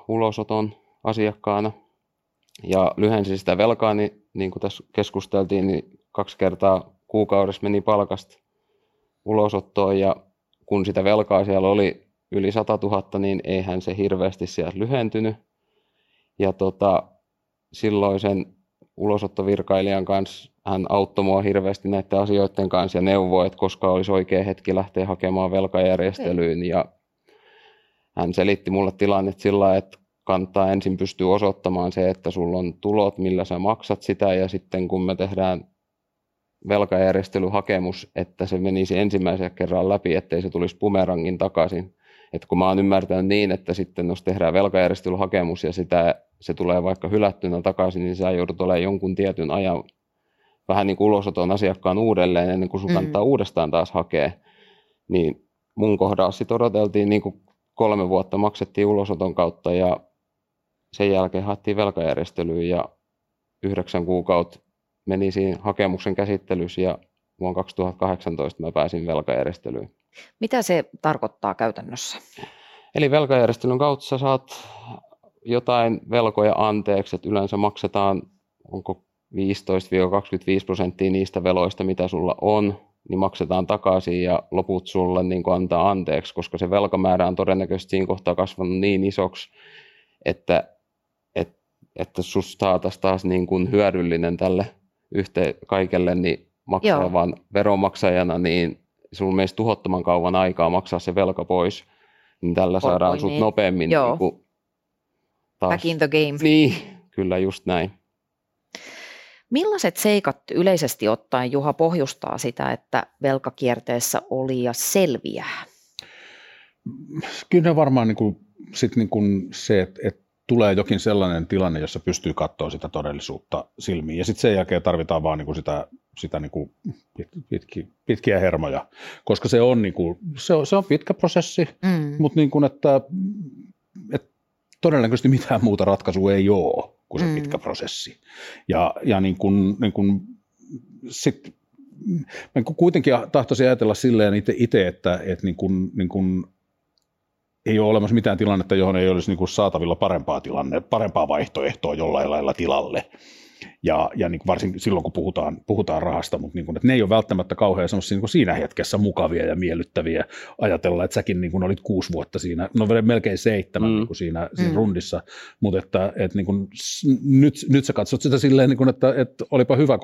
ulosoton asiakkaana ja lyhensin sitä velkaa, niin kuin tässä keskusteltiin, niin 2 kertaa kuukaudessa meni palkasta ulosottoon, ja kun sitä velkaa siellä oli yli 100 000, niin eihän se hirveästi sieltä lyhentynyt. Ja silloin sen ulosottovirkailijan kanssa, hän auttoi mua hirveästi näiden asioiden kanssa ja neuvoi, että koska olisi oikea hetki lähteä hakemaan velkajärjestelyyn. Ja hän selitti mulle tilannet sillä lailla, että kannattaa ensin pystyä osoittamaan se, että sulla on tulot, millä sä maksat sitä, ja sitten kun me tehdään velkajärjestelyhakemus, että se menisi ensimmäisen kerran läpi, ettei se tulisi bumerangin takaisin. Et kun mä oon ymmärtänyt niin, että sitten jos tehdään velkajärjestelyhakemus ja se tulee vaikka hylättynä takaisin, niin sä joudut olemaan jonkun tietyn ajan vähän niin kuin ulosoton asiakkaan uudelleen, ennen kuin sun kannattaa uudestaan taas hakea. Niin mun kohdalla sitten odoteltiin niin kuin 3 vuotta, maksettiin ulosoton kautta ja sen jälkeen haettiin velkajärjestelyyn ja 9 kuukautta meni siinä hakemuksen käsittelyssä ja vuonna 2018 mä pääsin velkajärjestelyyn. Mitä se tarkoittaa käytännössä? Eli velkajärjestelyn kautta sä saat jotain velkoja anteeksi, että yleensä maksetaan onko 15-25% niistä veloista, mitä sulla on, niin maksetaan takaisin ja loput sulle niin kuin antaa anteeksi, koska se velkamäärä on todennäköisesti siinä kohtaa kasvanut niin isoksi, että susta saataisiin taas niin kuin hyödyllinen tälle kaikelle, niin maksaa vaan veronmaksajana, niin sun menisi tuhottoman kauan aikaa maksaa se velka pois, niin tällä saadaan sut nopeammin. Niin kuin taas. Back in the game. Niin, kyllä just näin. Millaiset seikat yleisesti ottaen, Juha, pohjustaa sitä, että velkakierteessä oli ja selviää? Kyllä varmaan niin kuin se, että tulee jokin sellainen tilanne, jossa pystyy katsoa sitä todellisuutta silmiin, ja sitten sen jälkeen tarvitaan vaan niinku sitä niinku pitkiä hermoja, koska se on niinku se on pitkä prosessi, mutta niin kuin että todennäköisesti mitään muuta ratkaisua ei ole kuin se pitkä prosessi. Ja niin kuin sit mä kuitenkin tahtoisin ajatella silleen itse, että niin kuin ei ole olemassa mitään tilannetta, johon ei olisi niinku saatavilla parempaa vaihtoehtoa jollain lailla tilalle. Ja niin varsinkin silloin, kun puhutaan rahasta, mutta niin kuin, että ne ei ole välttämättä kauhean semmoisia niin siinä hetkessä mukavia ja miellyttäviä ajatella, että säkin niin kuin olit 6 vuotta siinä, no melkein 7 niin kuin siinä rundissa, mutta että niin kuin, nyt sä katsot sitä silleen, niin kuin, että olipa hyvä,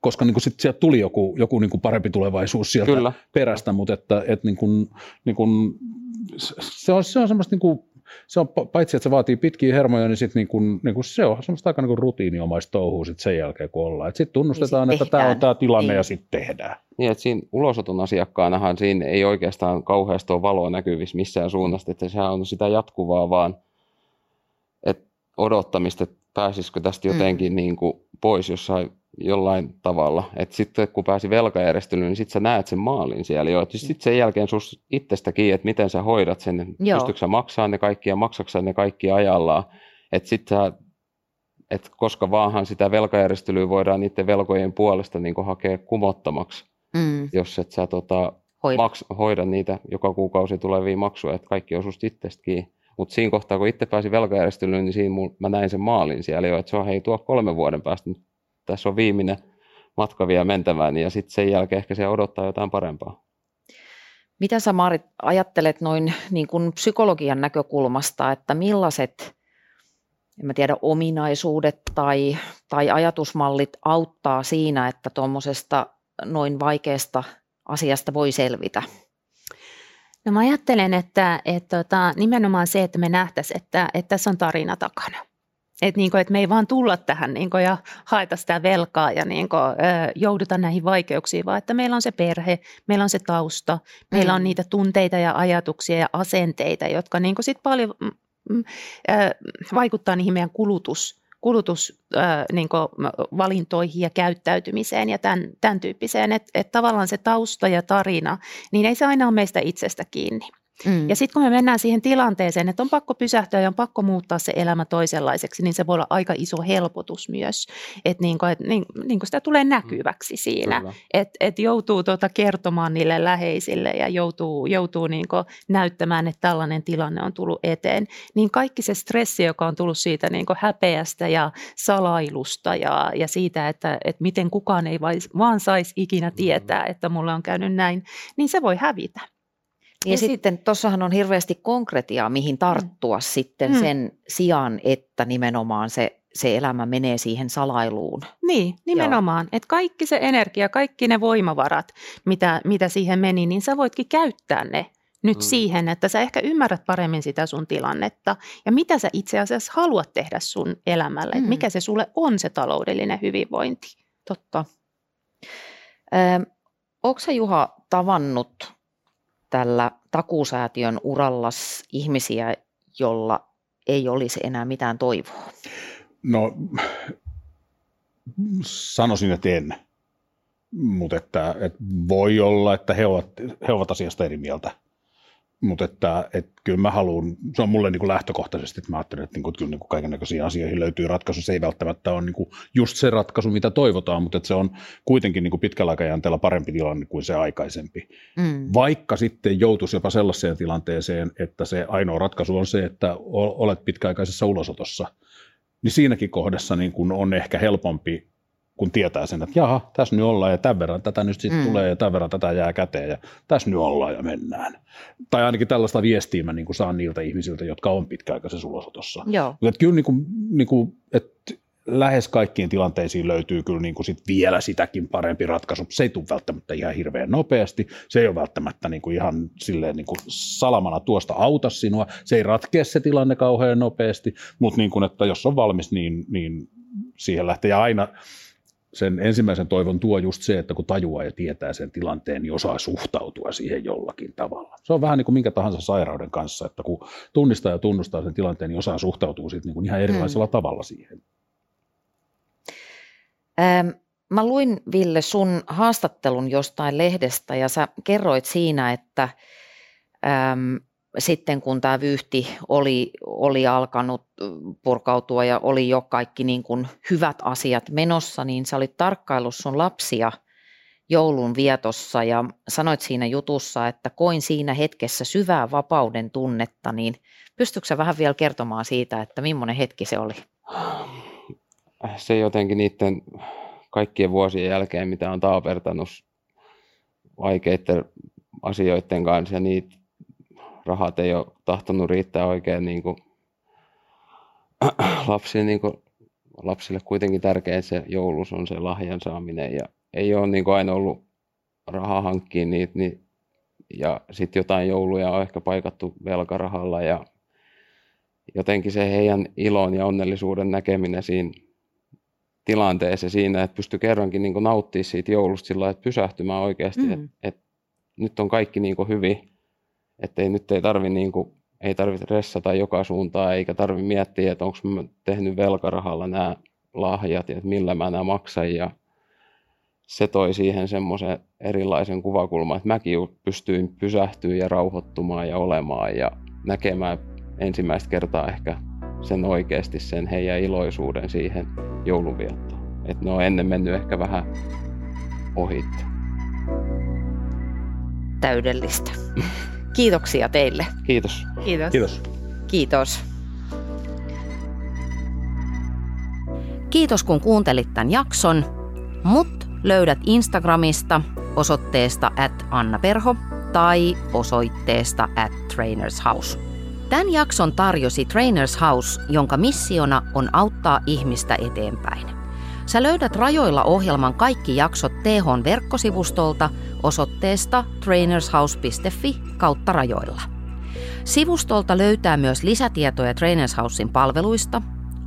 koska niin kuin sit sieltä tuli joku niin kuin parempi tulevaisuus sieltä Kyllä. perästä, mutta että niin kuin, se on semmoista niin kuin, se on paitsi, että se vaatii pitkiä hermoja, niin sitten niin kuin se on semmoista aika niin kuin rutiiniomaista touhua sit sen jälkeen, kun ollaan. Sitten tunnustetaan, niin että tämä on tämä tilanne ja sitten tehdään. Niin, että siinä ulosotun asiakkaanahan siinä ei oikeastaan kauheasti ole valoa näkyvissä missään suunnasta, että sehän on sitä jatkuvaa vaan että odottamista, että pääsisikö tästä jotenkin niin kuin pois jollain tavalla. Että sitten kun pääsi velkajärjestelyyn, niin sitten sä näet sen maalin siellä jo. Sitten sen jälkeen sus itsestäkin, että miten sä hoidat sen, pystytkö sä maksamaan ne kaikki ja maksatko ne kaikki ajallaan. Että sitten koska vaanhan sitä velkajärjestelyä voidaan niiden velkojen puolesta niin kuin hakea kumottamaksi, jos et sä hoida niitä joka kuukausi tulevia maksuja, että kaikki on susta itsestäkin. Mutta siinä kohtaa, kun itse pääsin velkajärjestelyyn, niin siinä mä näin sen maalin siellä jo, että se on hei tuo 3 vuoden päästä, tässä on viimeinen matka vielä mentävään, ja sitten sen jälkeen ehkä se odottaa jotain parempaa. Mitä sä, Maarit, ajattelet noin niin kuin psykologian näkökulmasta, että millaiset, en mä tiedä, ominaisuudet tai ajatusmallit auttaa siinä, että tuommoisesta noin vaikeasta asiasta voi selvitä? No mä ajattelen, että nimenomaan se, että me nähtäisiin, että tässä on tarina takana. Että me ei vaan tulla tähän ja haeta sitä velkaa ja jouduta näihin vaikeuksiin, vaan että meillä on se perhe, meillä on se tausta, meillä on niitä tunteita ja ajatuksia ja asenteita, jotka sit paljon vaikuttaa niihin meidän kulutus kulutusvalintoihin ja käyttäytymiseen ja tämän tyyppiseen, että tavallaan se tausta ja tarina, niin ei se aina ole meistä itsestä kiinni. Mm. Ja sitten kun me mennään siihen tilanteeseen, että on pakko pysähtyä ja on pakko muuttaa se elämä toisenlaiseksi, niin se voi olla aika iso helpotus myös, että niin kuin sitä tulee näkyväksi siinä, että joutuu kertomaan niille läheisille ja joutuu niin kuin näyttämään, että tällainen tilanne on tullut eteen. Niin kaikki se stressi, joka on tullut siitä niin kuin häpeästä ja salailusta ja siitä, että miten kukaan ei vaan saisi ikinä tietää, että mulla on käynyt näin, niin se voi hävitä. Ja sitten tuossahan on hirveästi konkretiaa, mihin tarttua sitten sen sijaan, että nimenomaan se elämä menee siihen salailuun. Niin, nimenomaan. Että kaikki se energia, kaikki ne voimavarat, mitä siihen meni, niin sä voitkin käyttää ne nyt siihen, että sä ehkä ymmärrät paremmin sitä sun tilannetta ja mitä sä itse asiassa haluat tehdä sun elämällä. Että mikä se sulle on se taloudellinen hyvinvointi. Totta. Ootko sä, Juha, tavannut tällä Takuusäätiön uralla ihmisiä, jolla ei olisi enää mitään toivoa? No, sanoisin, että en. Mutta että voi olla, että he ovat asiasta eri mieltä. Mutta että kyllä mä haluan, se on mulle niinku lähtökohtaisesti, että mä ajattelen, että kyllä niinku kaikennäköisiin asioihin löytyy ratkaisu. Se ei välttämättä ole niinku just se ratkaisu, mitä toivotaan, mutta että se on kuitenkin niinku pitkällä aikajänteellä parempi tilanne kuin se aikaisempi. Mm. Vaikka sitten joutuisi jopa sellaiseen tilanteeseen, että se ainoa ratkaisu on se, että olet pitkäaikaisessa ulosotossa, niin siinäkin kohdassa niin kun on ehkä helpompi, kun tietää sen, että jaha, tässä nyt ollaan ja tämän verran tätä nyt sitten tulee ja tämän verran tätä jää käteen ja tässä nyt ollaan ja mennään. Tai ainakin tällaista viestiä mä niin kuin saan niiltä ihmisiltä, jotka on pitkäaikaisessa ulosotossa. Mutta kyllä niin kuin, että lähes kaikkiin tilanteisiin löytyy kyllä niin kuin sit vielä sitäkin parempi ratkaisu. Se ei tule välttämättä ihan hirveän nopeasti, se ei ole välttämättä niin kuin ihan silleen niin kuin salamana tuosta auta sinua, se ei ratkea se tilanne kauhean nopeasti, mutta niin kuin, että jos on valmis, niin siihen lähtee ja aina. Sen ensimmäisen toivon tuo just se, että kun tajuaa ja tietää sen tilanteen, niin osaa suhtautua siihen jollakin tavalla. Se on vähän niin kuin minkä tahansa sairauden kanssa, että kun tunnistaa ja tunnustaa sen tilanteen, niin osaa suhtautua siitä niin kuin ihan erilaisella tavalla siihen. Mä luin, Ville, sun haastattelun jostain lehdestä ja sä kerroit siinä, että sitten kun tämä vyyhti oli alkanut purkautua ja oli jo kaikki niin kuin hyvät asiat menossa, niin sä olit tarkkaillut sun lapsia joulun vietossa ja sanoit siinä jutussa, että koin siinä hetkessä syvää vapauden tunnetta, niin pystytkö sä vähän vielä kertomaan siitä, että millainen hetki se oli? Se jotenkin niiden kaikkien vuosien jälkeen, mitä on taapertanut vaikeiden asioiden kanssa ja niitä rahat ei ole tahtonut riittää oikein niin kuin lapsille, niin kuin lapsille kuitenkin tärkeä se joulus on se lahjan saaminen ja ei ole niin kuin aina ollut rahaa hankkia niitä niin, ja sitten jotain jouluja on ehkä paikattu velkarahalla ja jotenkin se heidän ilon ja onnellisuuden näkeminen siinä tilanteessa siinä, että pystyi kerrankin niin kuin nauttimaan siitä joulusta sillä lailla, että pysähtymään oikeasti, että nyt on kaikki niin kuin hyvin. Että nyt ei tarvitse ressata joka suuntaan, eikä tarvitse miettiä, että onko mä tehnyt velkarahalla nämä lahjat ja että millä mä nämä maksan. Ja se toi siihen semmoisen erilaisen kuvakulman, että mäkin pystyin pysähtyä ja rauhoittumaan ja olemaan ja näkemään ensimmäistä kertaa ehkä sen oikeasti sen heidän iloisuuden siihen joulunviettoon. Että ne on ennen mennyt ehkä vähän ohitte. Täydellistä. Kiitoksia teille. Kiitos. Kiitos. Kiitos. Kiitos. Kiitos kun kuuntelit tämän jakson. Mut löydät Instagramista osoitteesta @annaperho tai osoitteesta @trainershouse. Tämän jakson tarjosi Trainers House, jonka missiona on auttaa ihmistä eteenpäin. Sä löydät Rajoilla ohjelman kaikki jaksot TH:n verkkosivustolta osoitteesta trainershouse.fi/rajoilla. Sivustolta löytää myös lisätietoja Trainers Housen palveluista,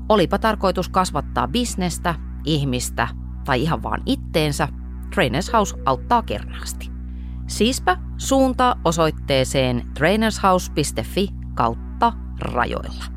olipa tarkoitus kasvattaa bisnestä, ihmistä tai ihan vaan itteensä, Trainers House auttaa kernaasti. Siispä suuntaa osoitteeseen trainershouse.fi/rajoilla.